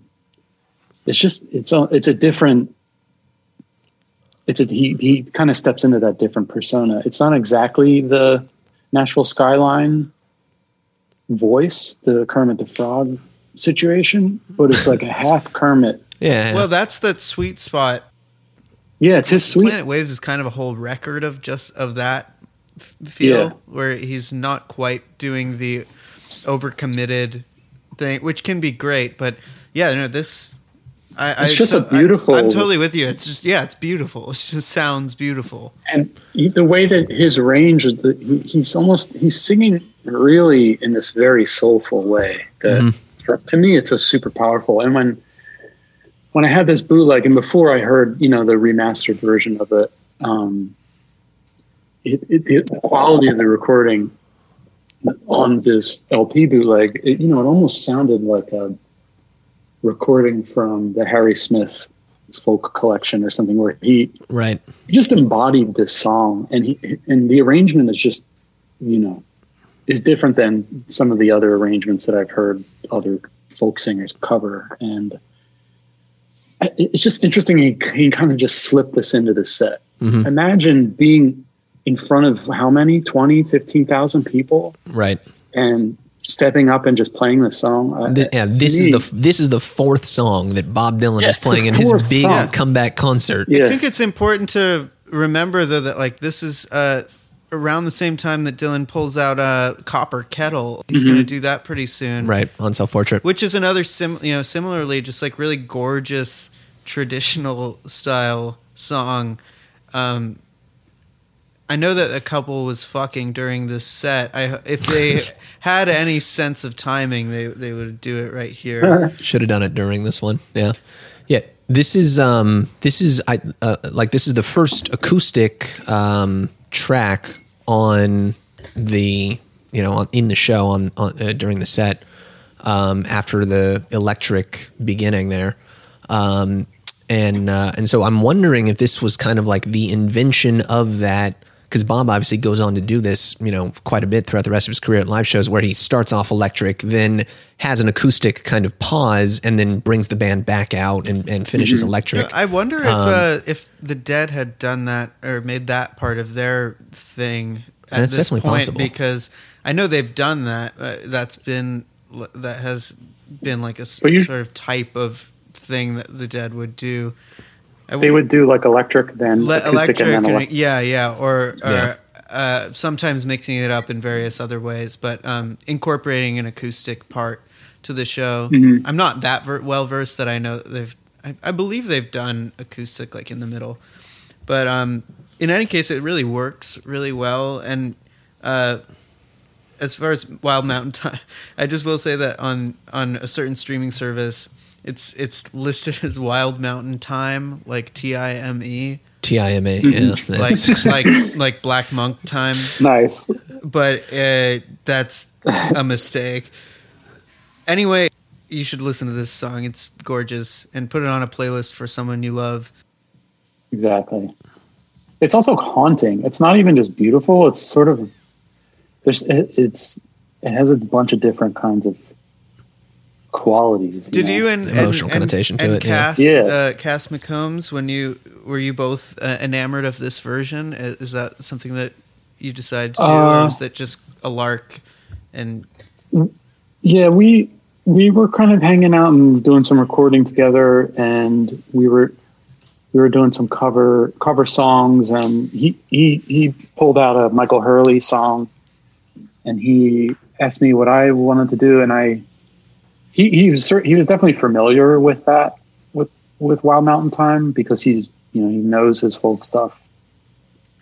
he kind of steps into that different persona. It's not exactly the Nashville Skyline voice, the Kermit the Frog situation, but it's like a half Kermit. Yeah. Well, that's that sweet spot. Yeah, it's his sweet. Planet Waves is kind of a whole record of that feel, where he's not quite doing the overcommitted thing, which can be great, but I'm totally with you. It's just, it's beautiful. It just sounds beautiful. And the way that his range is, he's singing really in this very soulful way that to me, it's a super powerful. And when I had this bootleg, and before I heard, you know, the remastered version of it, the quality of the recording on this LP bootleg, it almost sounded like a recording from the Harry Smith folk collection or something, where he just embodied this song, and the arrangement is just, you know, is different than some of the other arrangements that I've heard other folk singers cover. And it's just interesting. He kind of just slipped this into the set. Mm-hmm. Imagine being in front of how many, 20, 15,000 people, right? And stepping up and just playing the song. This is the fourth song that Bob Dylan is playing in his big comeback concert. Yeah. I think it's important to remember, though, that like this is around the same time that Dylan pulls out Copper Kettle. He's going to do that pretty soon, right? On Self-Portrait, which is another similarly just like really gorgeous traditional style song. I know that a couple was fucking during this set. If they had any sense of timing, they would do it right here. Should have done it during this one. Yeah. Yeah. This is the first acoustic track on the you know, in the show on during the set, after the electric beginning there. And so I'm wondering if this was kind of like the invention of that, because Bob obviously goes on to do this, you know, quite a bit throughout the rest of his career at live shows, where he starts off electric, then has an acoustic kind of pause, and then brings the band back out and finishes electric. I wonder if the Dead had done that or made that part of their thing at that's this definitely point, possible. Because I know they've done that. That has been like a sort of type of thing that the Dead would do. They would do like electric, then acoustic, and then electric. Yeah. Or sometimes mixing it up in various other ways, but incorporating an acoustic part to the show. Mm-hmm. I'm not that well-versed that I know they've... I believe they've done acoustic like in the middle. But in any case, it really works really well. And as far as Wild Mountain Thyme, I just will say that on a certain streaming service... It's listed as Wild Mountain Thyme, like T-I-M-E. T-I-M-A, yeah. like Black Monk Time. Nice. But that's a mistake. Anyway, you should listen to this song. It's gorgeous. And put it on a playlist for someone you love. Exactly. It's also haunting. It's not even just beautiful. It's sort of... It has a bunch of different kinds of qualities. Did you and emotional connotation to it? Cass McCombs, were you both enamored of this version? Is that something that you decided to do, or was that just a lark? And yeah, we were kind of hanging out and doing some recording together, and we were doing some cover songs, and he pulled out a Michael Hurley song, and he asked me what I wanted to do, and He was definitely familiar with that, with Wild Mountain Thyme, because he knows his folk stuff.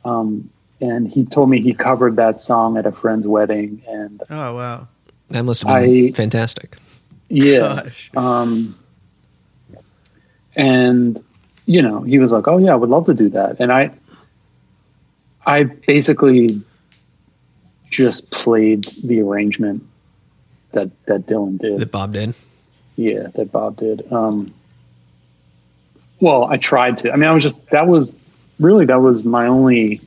And he told me he covered that song at a friend's wedding. And oh wow, that must have been fantastic. Yeah. Gosh. And you know, he was like, "Oh yeah, I would love to do that." And I basically just played the arrangement that Dylan did. That Bob did? Yeah, that Bob did. Well, I tried to. I mean, that was my only...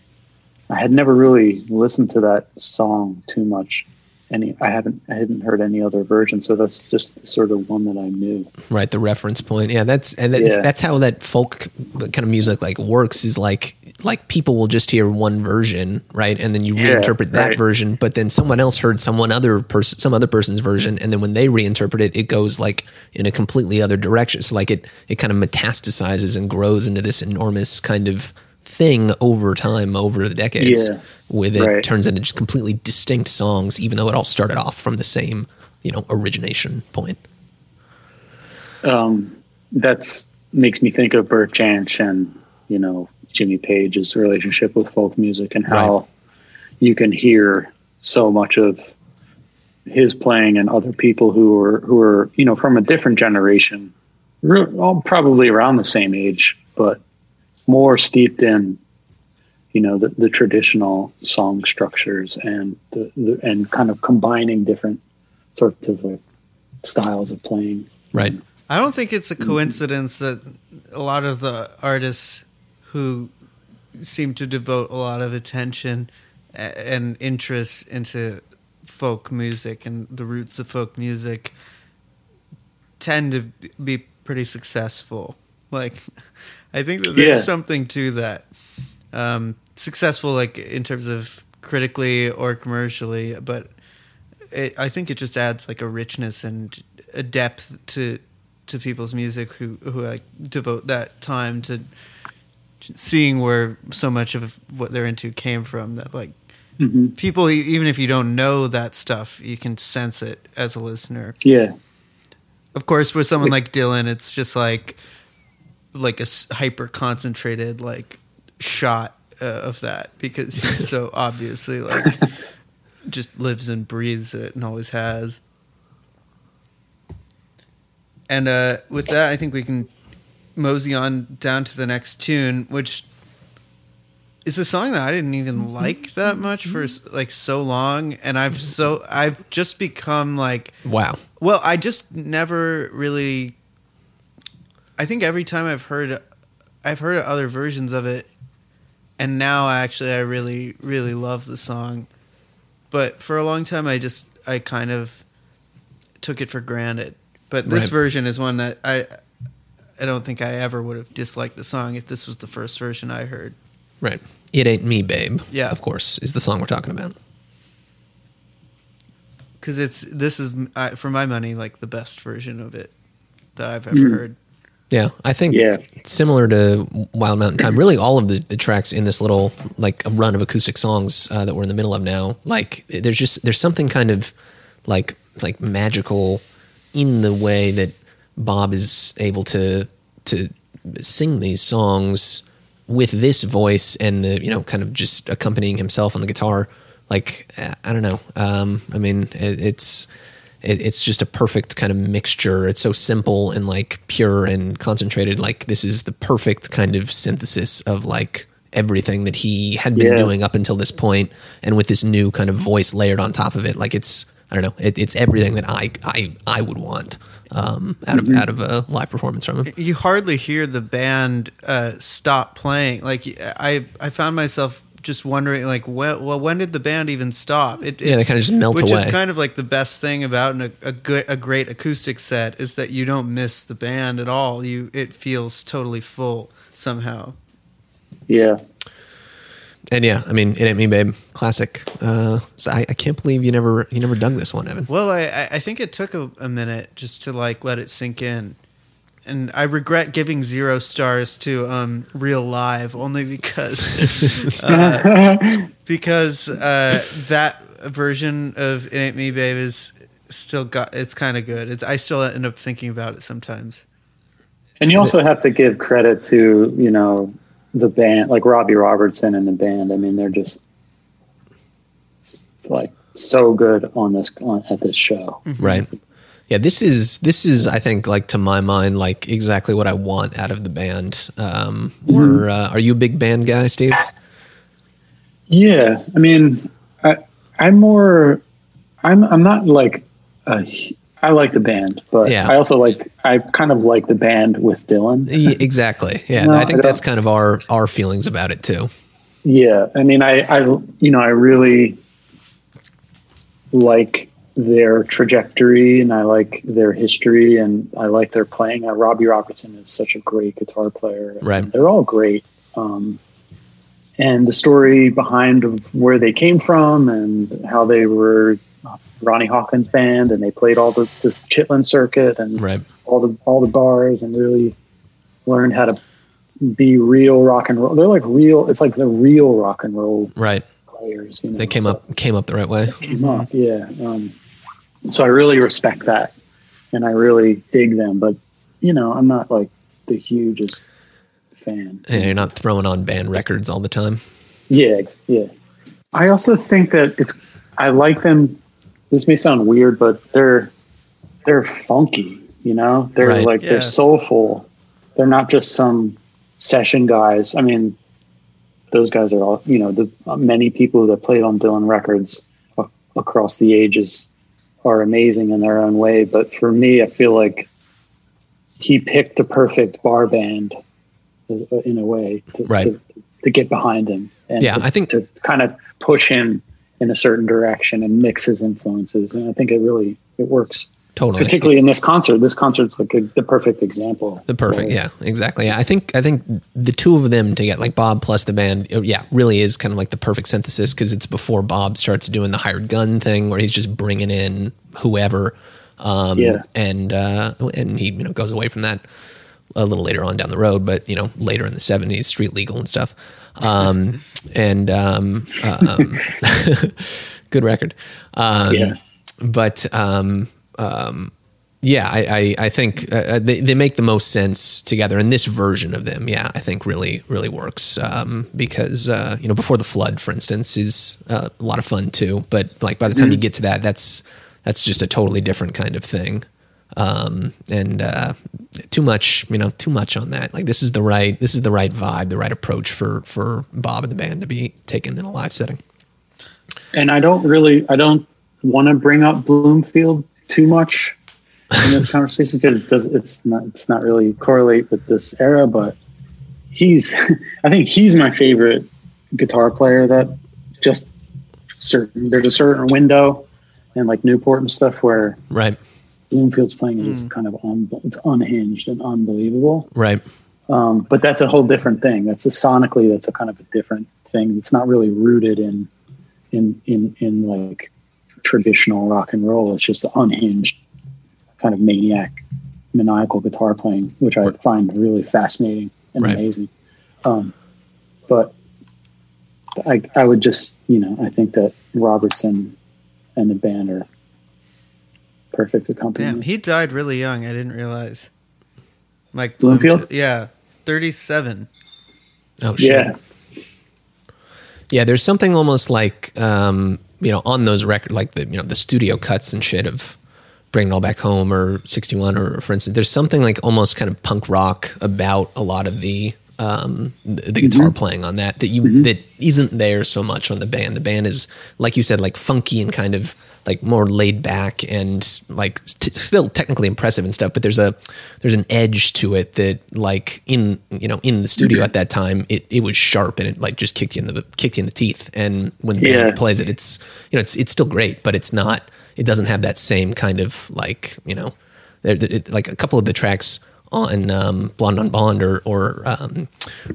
I had never really listened to that song too much. I hadn't heard any other version, so that's just the sort of one that I knew. Right, the reference point. Yeah, that's how that folk kind of music like works, is like people will just hear one version, right? And then you reinterpret that version, but then someone else heard some other person's version, and then when they reinterpret it, it goes like in a completely other direction. So like it kind of metastasizes and grows into this enormous kind of thing over time, over the decades, with it turns into just completely distinct songs, even though it all started off from the same, you know, origination point. That's makes me think of Bert Jansch and, you know, Jimmy Page's relationship with folk music, and how you can hear so much of his playing and other people who are, you know, from a different generation, all probably around the same age, but more steeped in, you know, the traditional song structures and and kind of combining different sorts of like styles of playing. Right. I don't think it's a coincidence that a lot of the artists who seem to devote a lot of attention and interest into folk music and the roots of folk music tend to be pretty successful. Like, I think that there's something to that. Successful, like in terms of critically or commercially, but I think it just adds like a richness and a depth to people's music who like devote that time to seeing where so much of what they're into came from. That like people, even if you don't know that stuff, you can sense it as a listener. Yeah. Of course, with someone like Dylan, it's just like a hyper concentrated like shot of that, because he's so obviously like just lives and breathes it and always has. And with that, I think we can mosey on down to the next tune, which It's a song that I didn't even like that much for like so long, and I've just become like wow. Well, I just never really. I think every time I've heard other versions of it, and now I really, really love the song. But for a long time, I kind of took it for granted. But this version is one that I don't think I ever would have disliked the song if this was the first version I heard. Right. It Ain't Me, Babe. Yeah. Of course, is the song we're talking about. Because this is, for my money, like the best version of it that I've ever heard. Yeah, I think it's similar to Wild Mountain Thyme. Really, all of the tracks in this little like a run of acoustic songs that we're in the middle of now, like there's something kind of like magical in the way that Bob is able to sing these songs with this voice and the kind of just accompanying himself on the guitar. Like I don't know. I mean, it's just a perfect kind of mixture. It's so simple and like pure and concentrated. Like this is the perfect kind of synthesis of like everything that he had been doing up until this point, and with this new kind of voice layered on top of it. Like it's, I don't know, it's everything that I would want out of a live performance from him. You hardly hear the band stop playing. Like I found myself just wondering, like, well, when did the band even stop? They kind of just melt away. Which is kind of like the best thing about a great acoustic set is that you don't miss the band at all. It feels totally full somehow. Yeah. And yeah, I mean, It Ain't Me, Babe, classic. So I can't believe you never dug this one, Evan. Well, I think it took a minute just to like let it sink in. And I regret giving 0 stars to Real Live only because that version of It Ain't Me, Babe is still it's kind of good. I still end up thinking about it sometimes. And you also have to give credit to the band, like Robbie Robertson and the band. I mean, they're just like so good at this show, right? Yeah, this is I think like to my mind like exactly what I want out of the band. Are you a big band guy, Steve? Yeah, I mean, I'm not like I like the band, but yeah. I also I kind of like the band with Dylan. Exactly. Yeah, no, I think that's kind of our feelings about it too. Yeah, I mean, I really like their trajectory, and I like their history, and I like their playing. Robbie Robertson is such a great guitar player. Right. They're all great. And the story behind where they came from and how they were Ronnie Hawkins' band, and they played all this Chitlin circuit and all the bars, and really learned how to be real rock and roll. They're like real. It's like the real rock and roll players. They came up the right way. Came up, yeah. So I really respect that, and I really dig them. But, I'm not like the hugest fan. And you're not throwing on band records all the time. Yeah, yeah. I also think that I like them. This may sound weird, but they're funky. They're they're soulful. They're not just some session guys. I mean, those guys are all. The many people that played on Dylan records across the ages are amazing in their own way, but for me, I feel like he picked the perfect bar band in a way to get behind him, and I think to kind of push him in a certain direction and mix his influences, and I think it really works. Totally. Particularly in this concert. This concert's like the perfect example. The perfect, yeah, exactly. Yeah, I think the two of them together, like Bob plus the band, really is kind of like the perfect synthesis, because it's before Bob starts doing the hired gun thing where he's just bringing in whoever, and he goes away from that a little later on down the road, but later in the 70s, Street Legal and stuff. Good record. I think they make the most sense together, and this version of them, I think really, really works. Because Before the Flood, for instance, is a lot of fun too. But like by the time you get to that, that's just a totally different kind of thing. Too much on that. Like, this is the right vibe, the right approach for Bob and the band to be taken in a live setting. And I don't want to bring up Bloomfield too much in this conversation because it's not really correlate with this era, but I think he's my favorite guitar player. That just there's a certain window and like Newport and stuff where right. Bloomfield's playing is just kind of it's unhinged and unbelievable. Right. But that's a whole different thing. Sonically, that's a kind of a different thing. It's not really rooted in like traditional rock and roll. It's just the unhinged kind of maniacal guitar playing, which I find really fascinating and right. amazing. But I would just, I think that Robertson and the band are perfect accompaniment. Damn, he died really young. I didn't realize. Mike Bloomfield? Yeah, 37. Oh, shit. Yeah. Yeah, there's something almost like, on those records, like the studio cuts and shit of Bringing It All Back Home or 61 or, for instance, there's something like almost kind of punk rock about a lot of the guitar mm-hmm. playing on that isn't there so much on the band. The band is, like you said, like funky and kind of like more laid back and like still technically impressive and stuff, but there's an edge to it that like in the studio mm-hmm. at that time, it was sharp and it like just kicked you in the teeth. And when the band plays it, it's still great, but it doesn't have that same kind of like, like a couple of the tracks on Blonde on Blonde or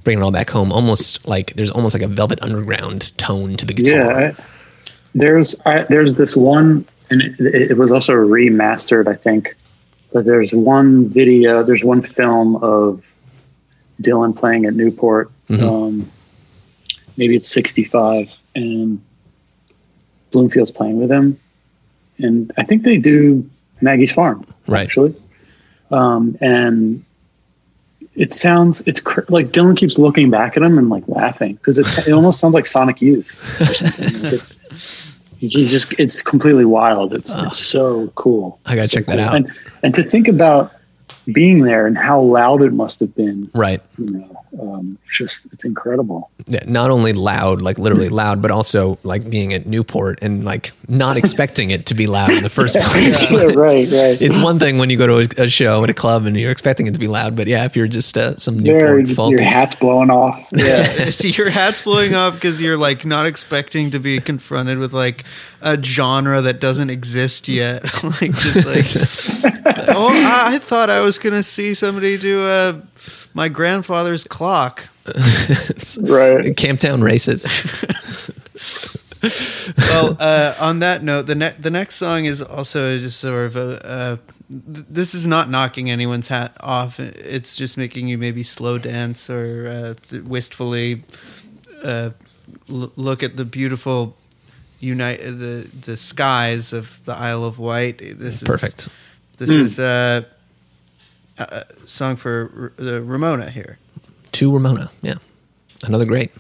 Bringing It All Back Home, almost like there's almost like a Velvet Underground tone to the guitar. Yeah. There's this one, and it was also remastered, I think, but there's one film of Dylan playing at Newport. Mm-hmm. Maybe it's 65, and Bloomfield's playing with him. And I think they do Maggie's Farm, right. actually. And it sounds, like Dylan keeps looking back at him and like laughing because it almost sounds like Sonic Youth. Or something. It's completely wild. It's so cool. I gotta check that out. And to think about being there and how loud it must have been. Right. It's incredible. Yeah, not only loud, like literally loud, but also like being at Newport and like not expecting it to be loud in the first place. Yeah, right. It's one thing when you go to a show at a club and you're expecting it to be loud, but yeah, if you're just some Newport funky. Your hat's blowing off. Yeah. Your hat's blowing off because you're like not expecting to be confronted with like a genre that doesn't exist yet. Like just like, oh, I thought I was going to see somebody do a my grandfather's clock. Right. Camptown races. Well, on that note, the next song is also just sort of this is not knocking anyone's hat off. It's just making you maybe slow dance or wistfully look at the beautiful the skies of the Isle of Wight. This perfect. This is a song for the Ramona here. To Ramona, yeah. Another great.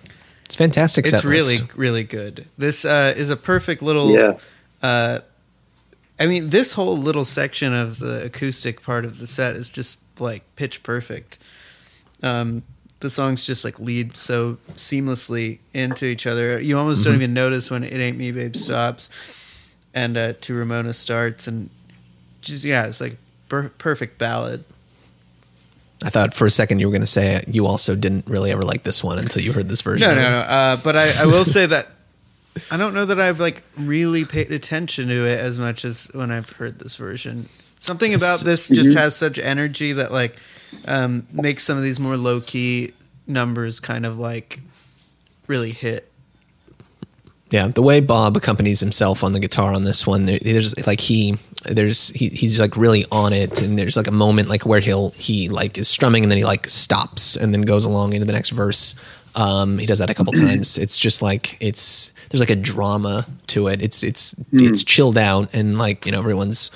It's fantastic set. It's really, really good. This is a perfect little... Yeah. This whole little section of the acoustic part of the set is just, like, pitch perfect. The songs just, like, lead so seamlessly into each other. You almost don't even notice when It Ain't Me, Babe stops and To Ramona starts. And just, yeah, it's like perfect ballad. I thought for a second you were going to say you also didn't really ever like this one until you heard this version. No. But I will say that I don't know that I've like really paid attention to it as much as when I've heard this version. Something about this just has such energy that like makes some of these more low key numbers kind of like really hit. Yeah, the way Bob accompanies himself on the guitar on this one, he's like really on it, and there's like a moment like where he like is strumming and then he like stops and then goes along into the next verse. He does that a couple times. It's just like there's like a drama to it. It's chilled out and like everyone's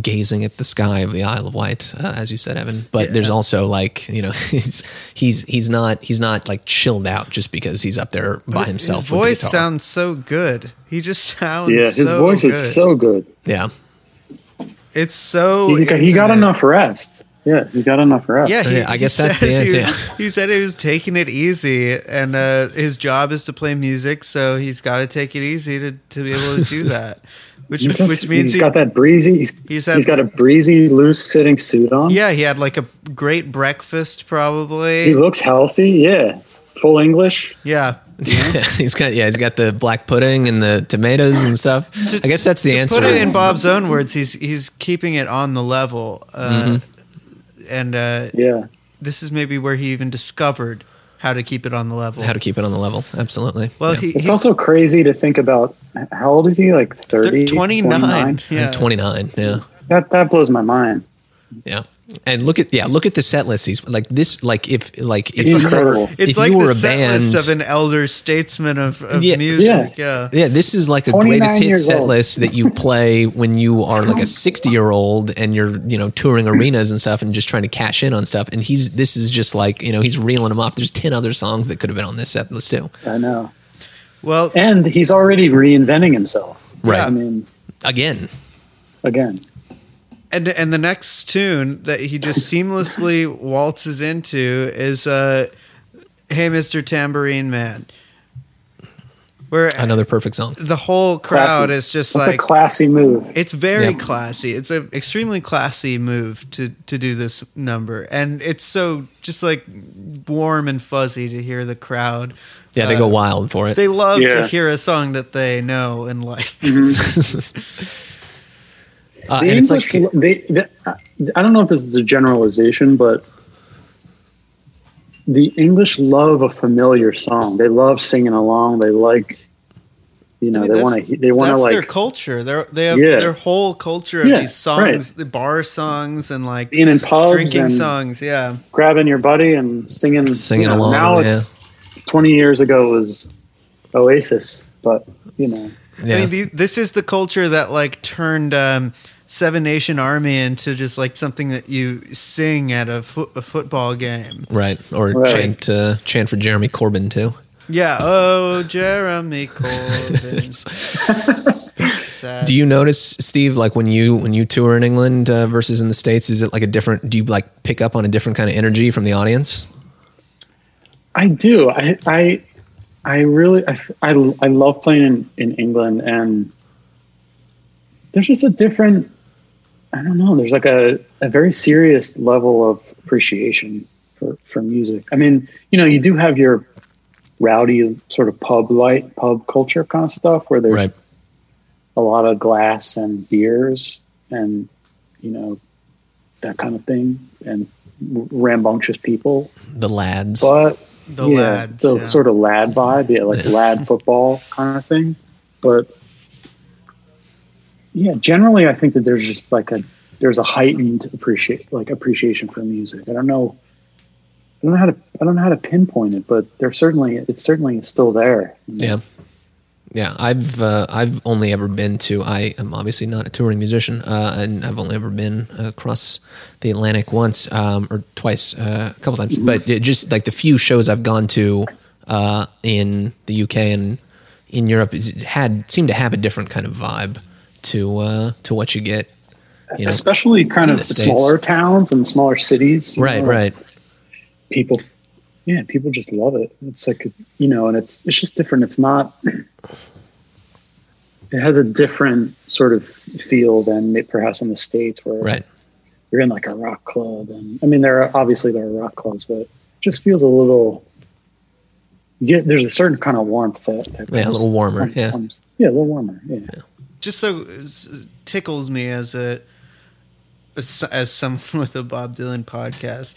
gazing at the sky of the Isle of Wight, as you said, Evan. But there's also like he's not like chilled out just because he's up there by himself. His voice sounds so good. He just sounds. Yeah, his voice is so good. Yeah. It's so he got enough rest. Yeah, he got enough rest. Yeah, I guess that's the answer. He said he was taking it easy, and his job is to play music, so he's got to take it easy to be able to do that. Which means he's got that breezy. He's got a breezy, loose-fitting suit on. Yeah, he had like a great breakfast, probably. He looks healthy. Yeah, full English. Yeah. Yeah. He's got the black pudding and the tomatoes and stuff. I guess that's the answer. Put it in Bob's own words, he's keeping it on the level, and this is maybe where he even discovered how to keep it on the level. Absolutely. Well, yeah. It's also crazy to think about. How old is he? Like 30, 29. Yeah, 29. Yeah, that blows my mind. Yeah. And look at the set list. He's like this, like if it's incredible. It's like the set list of an elder statesman of music. Yeah. This is like a greatest hit set list that you play when you are like a 60-year-old and you're touring arenas and stuff and just trying to cash in on stuff. And this is just like he's reeling them off. There's 10 other songs that could have been on this set list too. I know. Well, and he's already reinventing himself. Right. Yeah, I mean, again. And the next tune that he just seamlessly waltzes into is "Hey, Mr. Tambourine Man," where another perfect song. The whole crowd is just like, it's a classy move. It's very classy. It's an extremely classy move to do this number, and it's so just like warm and fuzzy to hear the crowd. Yeah, they go wild for it. They love to hear a song that they know and like. Mm-hmm. And English, it's like I don't know if this is a generalization, but the English love a familiar song. They love singing along. They like, they want to like their culture. They have their whole culture of these songs, the bar songs, and like being in pubs, drinking songs. Yeah, grabbing your buddy and singing along. Now it's 20 years ago was Oasis, but Yeah. I mean, this is the culture that like turned Seven Nation Army into just like something that you sing at a football game, right? Or chant for Jeremy Corbyn too. Yeah. Oh, Jeremy Corbyn. Do you notice, Steve, like when you tour in England versus in the States, is it like a different? Do you like pick up on a different kind of energy from the audience? I do. I really love playing in England, and there's just a different, I don't know, there's like a very serious level of appreciation for music. I mean, you do have your rowdy sort of pub culture kind of stuff where there's a lot of glass and beers and, that kind of thing, and rambunctious people. The lads. But... The sort of lad vibe, lad football kind of thing. But generally, I think that there's just like there's a heightened appreciation for music. I don't know how to pinpoint it, but it's certainly still there. Yeah. I've only ever been to. I am obviously not a touring musician, and I've only ever been across the Atlantic once or twice, a couple times. But just like the few shows I've gone to in the UK and in Europe, seemed to have a different kind of vibe to what you get, especially kind of the smaller towns and smaller cities. Right. People just love it. It's like, and it's just different. It's not, it has a different sort of feel than perhaps in the States where you're in like a rock club. And I mean, there are rock clubs, but it just feels a little, there's a certain kind of warmth that comes, a little warmer. A little warmer. Yeah. Just so tickles me as as someone with a Bob Dylan podcast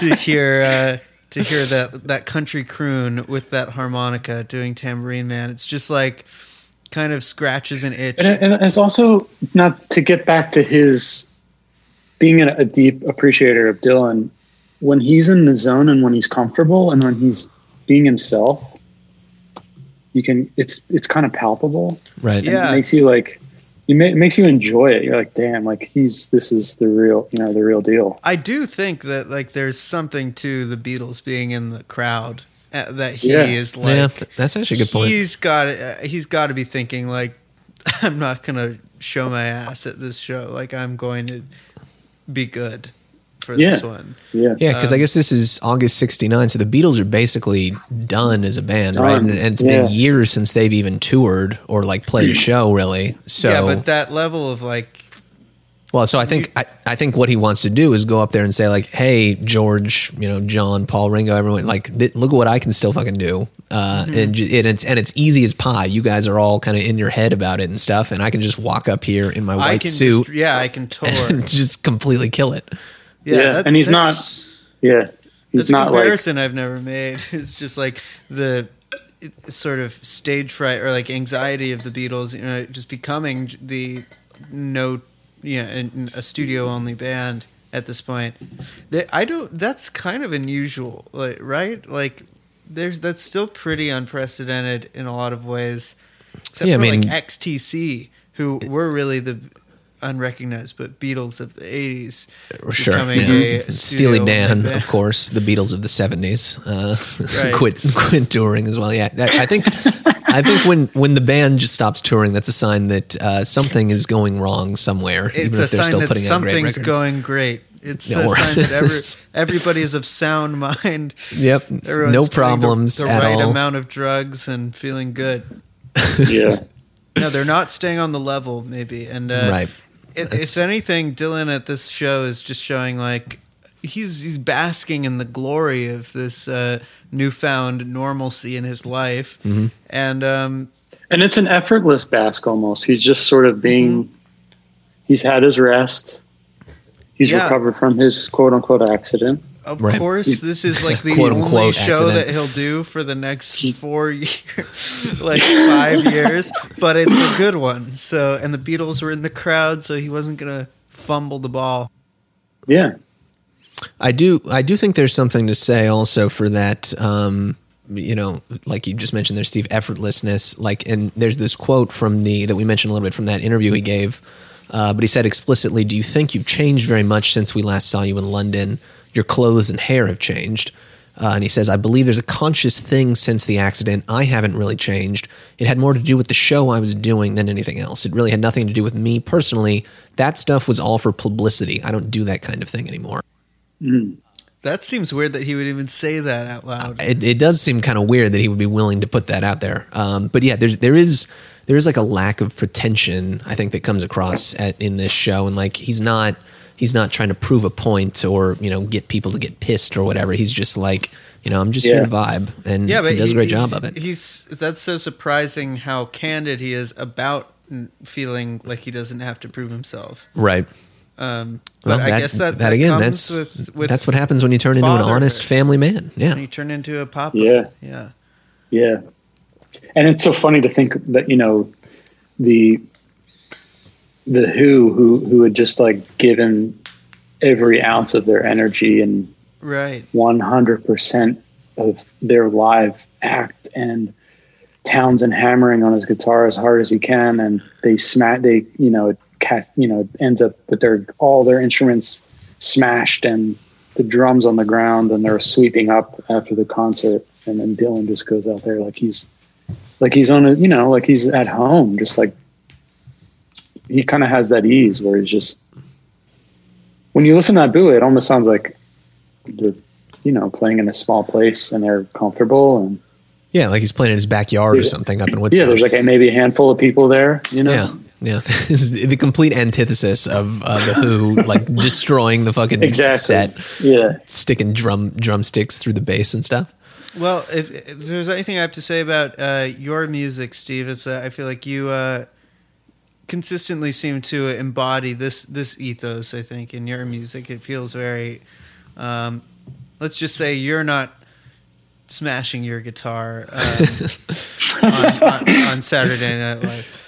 to hear that country croon with that harmonica doing Tambourine Man. It's just like kind of scratches an itch. And it's also, not to get back to his being a deep appreciator of Dylan, when he's in the zone and when he's comfortable and when he's being himself, it's kind of palpable. Right. And it makes you like, it makes you enjoy it. You're like, damn, like this is the real, the real deal. I do think that like there's something to the Beatles being in the crowd that he is like. Yeah, that's actually a good point. He's got to be thinking like, I'm not gonna show my ass at this show. Like, I'm going to be good for this one. Yeah, because I guess this is August 69, so the Beatles are basically done as a band, right? And it's been years since they've even toured or, like, played a show, really. So, yeah, but that level of, like... Well, so I think what he wants to do is go up there and say, like, hey, George, you know, John, Paul, Ringo, everyone, like, look at what I can still fucking do. And it's easy as pie. You guys are all kind of in your head about it and stuff, and I can just walk up here in my white suit. I can tour. And just completely kill it. Yeah. That's not a comparison, like, I've never made. It's just like the sort of stage fright or, like, anxiety of the Beatles, you know, just becoming a studio-only band at this point. That's kind of unusual, like, right? Like, that's still pretty unprecedented in a lot of ways. Except for like XTC, who were really the unrecognized, but Beatles of the 80s. Sure. Steely Dan, band. Of course, the Beatles of the 70s. Right. quit touring as well. Yeah, I think when the band just stops touring, that's a sign that something is going wrong somewhere. It's even if they're still putting out great records. Something's going great. It's a sign that everybody is of sound mind. Yep. Everyone's no problems at all. The right amount of drugs and feeling good. Yeah. No, they're not staying on the level, maybe. And right. If anything, Dylan at this show is just showing, like, he's basking in the glory of this newfound normalcy in his life. Mm-hmm. And it's an effortless bask almost. He's just sort of being, he's had his rest. He's recovered from his quote-unquote accident. Of course, this is like the only show that he'll do for the next 4 years, like 5 years, but it's a good one. So, and the Beatles were in the crowd, so he wasn't going to fumble the ball. Yeah. I do think there's something to say also for that, you know, like you just mentioned there, Steve, effortlessness. Like, and there's this quote that we mentioned a little bit from that interview he gave, but he said explicitly, "Do you think you've changed very much since we last saw you in London? Your clothes and hair have changed." And he says, "I believe there's a conscious thing since the accident. I haven't really changed. It had more to do with the show I was doing than anything else. It really had nothing to do with me personally. That stuff was all for publicity. I don't do that kind of thing anymore." Mm. That seems weird that he would even say that out loud. It does seem kind of weird that he would be willing to put that out there. But yeah, there is like a lack of pretension, I think, that comes across in this show. And like, he's not trying to prove a point or, you know, get people to get pissed or whatever. He's just like, you know, I'm just here to vibe, and he does a great job of it. That's so surprising how candid he is about feeling like he doesn't have to prove himself. Right. But I guess that again, that's what happens when you turn into an honest family man. Yeah. When you turn into a papa. Yeah. Yeah. Yeah. And it's so funny to think that, you know, the who had just like given every ounce of their energy and 100% of their live act, and Townsend hammering on his guitar as hard as he can, and it ends up with all their instruments smashed and the drums on the ground, and they're sweeping up after the concert, and then Dylan just goes out there like he's at home, just like. He kind of has that ease where he's just, when you listen to that boo, it almost sounds like they're, you know, playing in a small place and they're comfortable, and yeah, like he's playing in his backyard or something up in Woodstock. Yeah, there's like maybe a handful of people there, you know. Yeah, yeah. This is the complete antithesis of the Who, like destroying the fucking set. Yeah, sticking drumsticks through the bass and stuff. Well, if there's anything I have to say about your music, Steve, it's I feel like you. Consistently seem to embody this ethos, I think, in your music. It feels very let's just say you're not smashing your guitar on Saturday Night Live.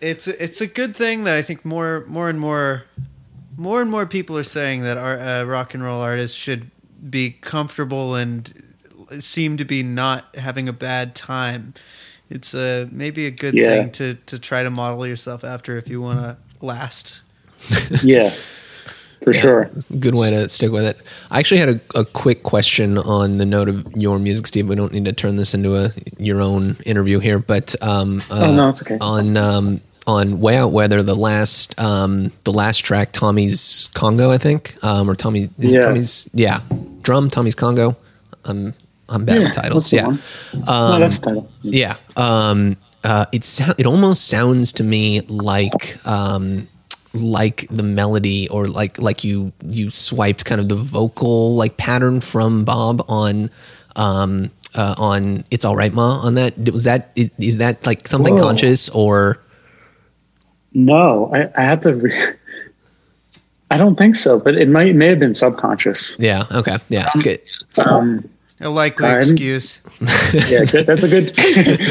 It's a good thing that I think more and more people are saying that our rock and roll artists should be comfortable and seem to be not having a bad time. It's maybe a good thing to try to model yourself after if you want to last. Yeah, for sure. Good way to stick with it. I actually had a quick question on the note of your music, Steve. We don't need to turn this into your own interview here, but no, it's okay. On on Way Out Weather, the last track, Tommy's Conga, I think, or Tommy, is yeah. It Tommy's, yeah, drum, Tommy's Congo. I'm bad with titles. Yeah. No, that's the title. Yeah. It almost sounds to me like the melody, or like you swiped kind of the vocal pattern from Bob on It's All Right, Ma, on that. Is that like something Whoa. Conscious or? No, I have to. I don't think so, but it may have been subconscious. Yeah. Okay. Yeah. Good. A likely excuse. Yeah, that's a good.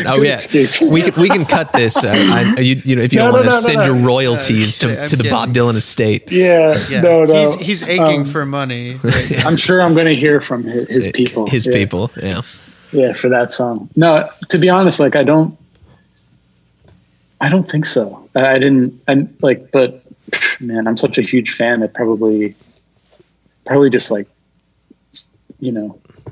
Oh yeah, excuse. We can cut this. If you don't want to send your royalties to the Bob Dylan estate. Yeah, yeah. No. He's aching for money. Right now. I'm sure I'm going to hear from his people. His people. Yeah. Yeah, for that song. No, to be honest, I don't think so. I didn't. And but man, I'm such a huge fan. I probably just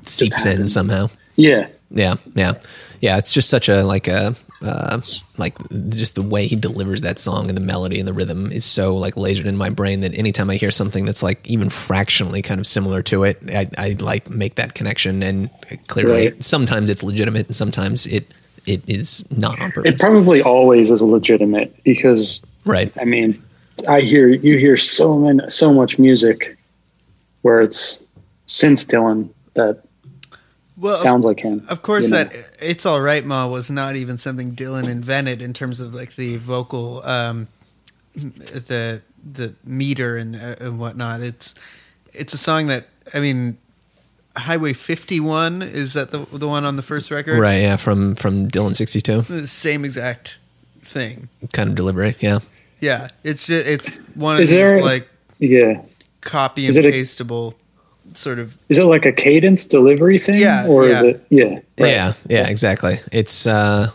seeps in somehow. Yeah. It's just such a just the way he delivers that song, and the melody and the rhythm is so lasered in my brain that anytime I hear something that's even fractionally kind of similar to it, I make that connection. And clearly, right. Sometimes it's legitimate, and sometimes it is not on purpose. It probably always is legitimate because, right? I mean, you hear so much music where it's since Dylan that sounds like him. Of course, that It's All Right, Ma was not even something Dylan invented in terms of the vocal, the meter and whatnot. It's a song that, I mean, Highway 51, is that the one on the first record? Right, yeah, from Dylan 62. The same exact thing. Kind of deliberate, yeah. Yeah, it's just, it's one of copy and pastable sort of. Is it a cadence delivery thing? Yeah. Or is it? Yeah. Right. Yeah, exactly. It's I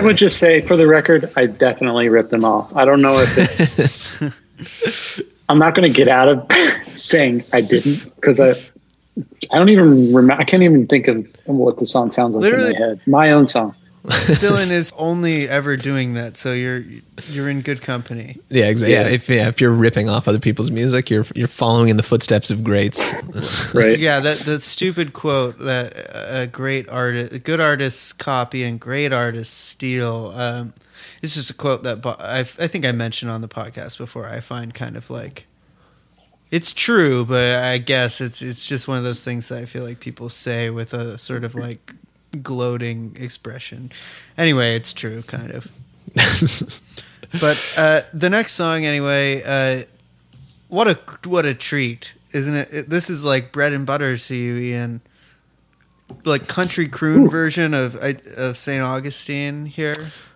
would just say, for the record, I definitely ripped them off. I don't know if it's, I'm not going to get out of saying I didn't, because I don't even remember. I can't even think of what the song sounds like literally in my head. My own song. Dylan is only ever doing that, so you're in good company. Yeah, exactly. Yeah. If you're ripping off other people's music, you're following in the footsteps of greats. Right. Yeah, that stupid quote that good artists copy and great artists steal. It's just a quote that I think I mentioned on the podcast before. I find kind of it's true, but I guess it's just one of those things that I feel like people say with a sort of gloating expression. Anyway, it's true, kind of. But the next song, anyway, what a treat, isn't it? This is bread and butter to you, Ian. Country croon Ooh. Version of St. Augustine here.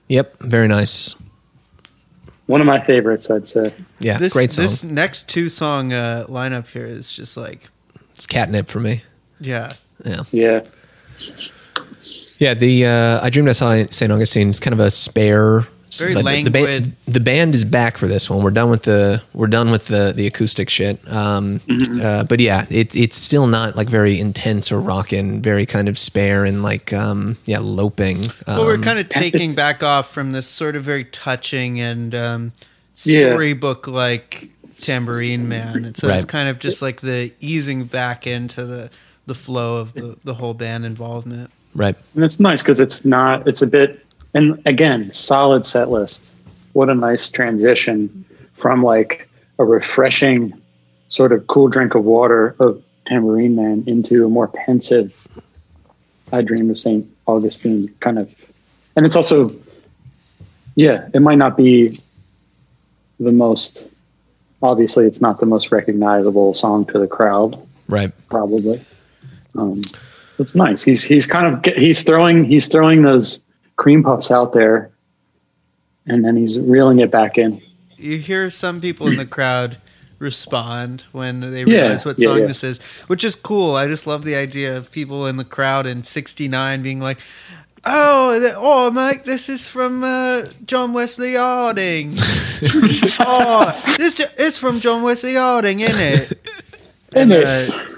Yep, very nice. One of my favorites, I'd say. Yeah, great song. This next two song lineup here is just it's catnip for me. Yeah. Yeah. Yeah. Yeah, the I Dreamed I Saw St. Augustine is kind of a spare, very languid. The band is back for this one. We're done with the acoustic shit. Mm-hmm. But yeah, it's still not very intense or rockin', very kind of spare and loping. Well, we're kind of taking back off from this sort of very touching and storybook Tambourine Man. And so It's kind of just the easing back into the flow of the whole band involvement. Right. And it's nice because it's a bit, and again, solid set list. What a nice transition from a refreshing sort of cool drink of water of Tambourine Man into a more pensive I Dream of St. Augustine kind of. And it's also, it might not be the most, obviously it's not the most recognizable song to the crowd. Right. Probably. It's nice. He's kind of he's throwing those cream puffs out there, and then he's reeling it back in. You hear some people in the crowd respond when they realize what song this is, which is cool. I just love the idea of people in the crowd in '69 being like, "Oh, Mike, this is from John Wesley Harding. Oh, this is from John Wesley Harding, isn't it?"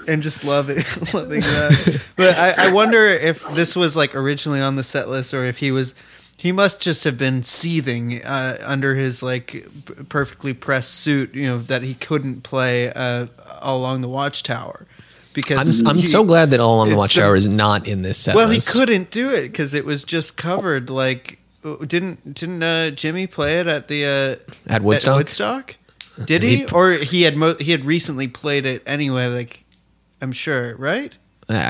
And just loving that. But I wonder if this was originally on the set list, or if he was He must just have been seething under his perfectly pressed suit, you know, that he couldn't play All Along the Watchtower. Because I'm so glad that All Along the Watchtower is not in this set. Well, list. He couldn't do it because it was just covered. Like, didn't Jimmy play it at the at Woodstock? At Woodstock? Did he? Or he had recently played it anyway? Like, I'm sure, right?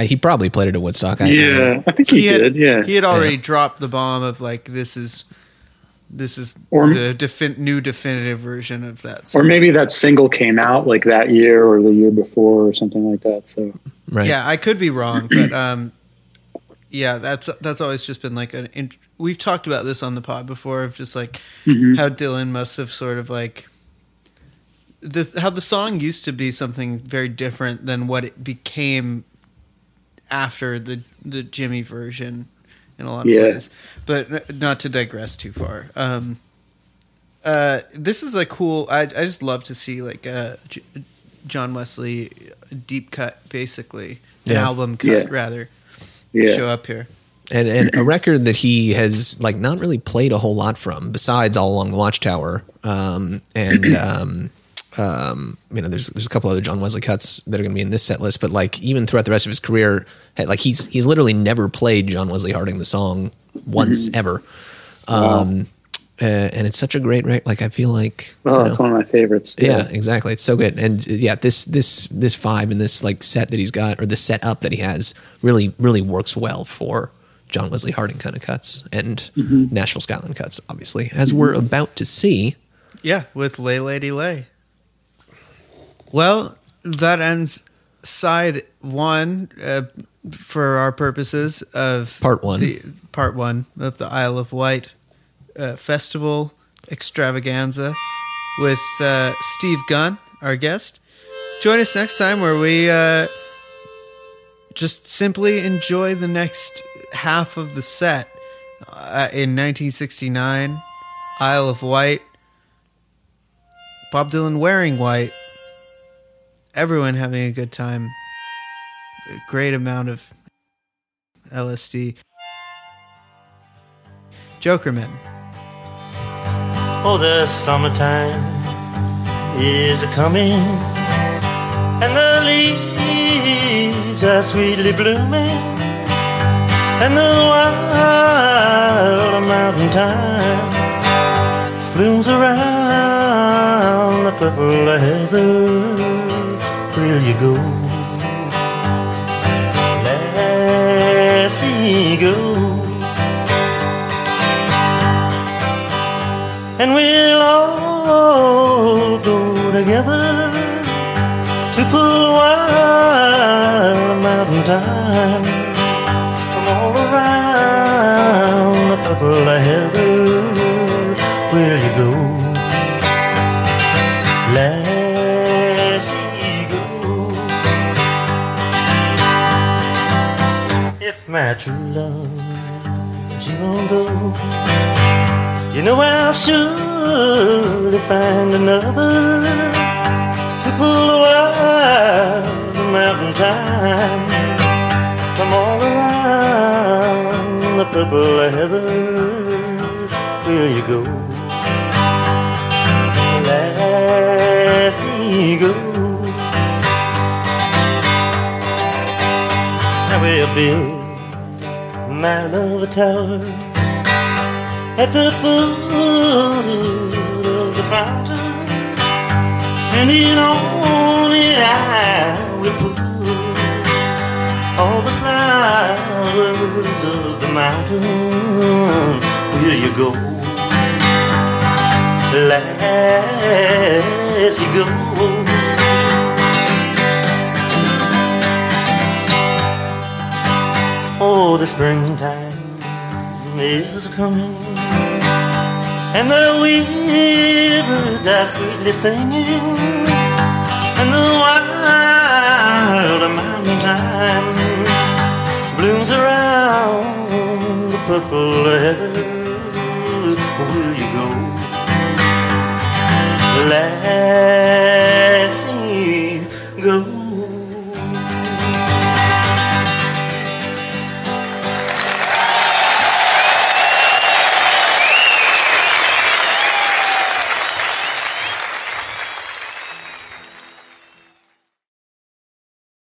He probably played it at Woodstock. I think he did. Yeah, he had already dropped the bomb of this is the new definitive version of that song. Or maybe that single came out like that year or the year before or something like that. So right. Yeah, I could be wrong, but yeah, that's always just been like we've talked about this on the pod before of just like how Dylan must have sort of like. How the song used to be something very different than what it became after the Jimmy version in a lot of ways. But not to digress too far. This is a cool... I just love to see John Wesley deep cut, basically. An album cut, rather. Yeah. Show up here. And a record that he has not really played a whole lot from, besides All Along the Watchtower. There's a couple other John Wesley cuts that are going to be in this set list, but even throughout the rest of his career, he's literally never played John Wesley Harding the song once ever. Wow. And it's such a great record. I feel like it's one of my favorites. Yeah, exactly. It's so good. And this vibe and this set that he's got, or the setup that he has, really really works well for John Wesley Harding kind of cuts and Nashville Skyline cuts, obviously, as we're about to see. Yeah, with Lay Lady Lay. Well, that ends side one for our purposes of part one of the Isle of Wight Festival extravaganza with Steve Gunn, our guest. Join us next time where we just simply enjoy the next half of the set in 1969, Isle of Wight, Bob Dylan wearing white. Everyone having a good time. A great amount of LSD. Jokerman. Oh, the summertime is a-coming, and the leaves are sweetly blooming, and the wild mountain thyme blooms around the purple heather. Will you go, lassie, go? And we'll all go together to pull wild mountain thyme from all around the purple heather. Will you go, lassie? My true love, she won't go. You know I should find another to pull away the mountain thyme from all around the purple heather. Will you go, lassie, go? I will be my love tower at the foot of the fountain, and in on it I will put all the flowers of the mountain. Will you go, lassie, go? Oh, the springtime is coming, and the weavers are sweetly singing, and the wild mountain thyme blooms around the purple heather. Will you go, lassie?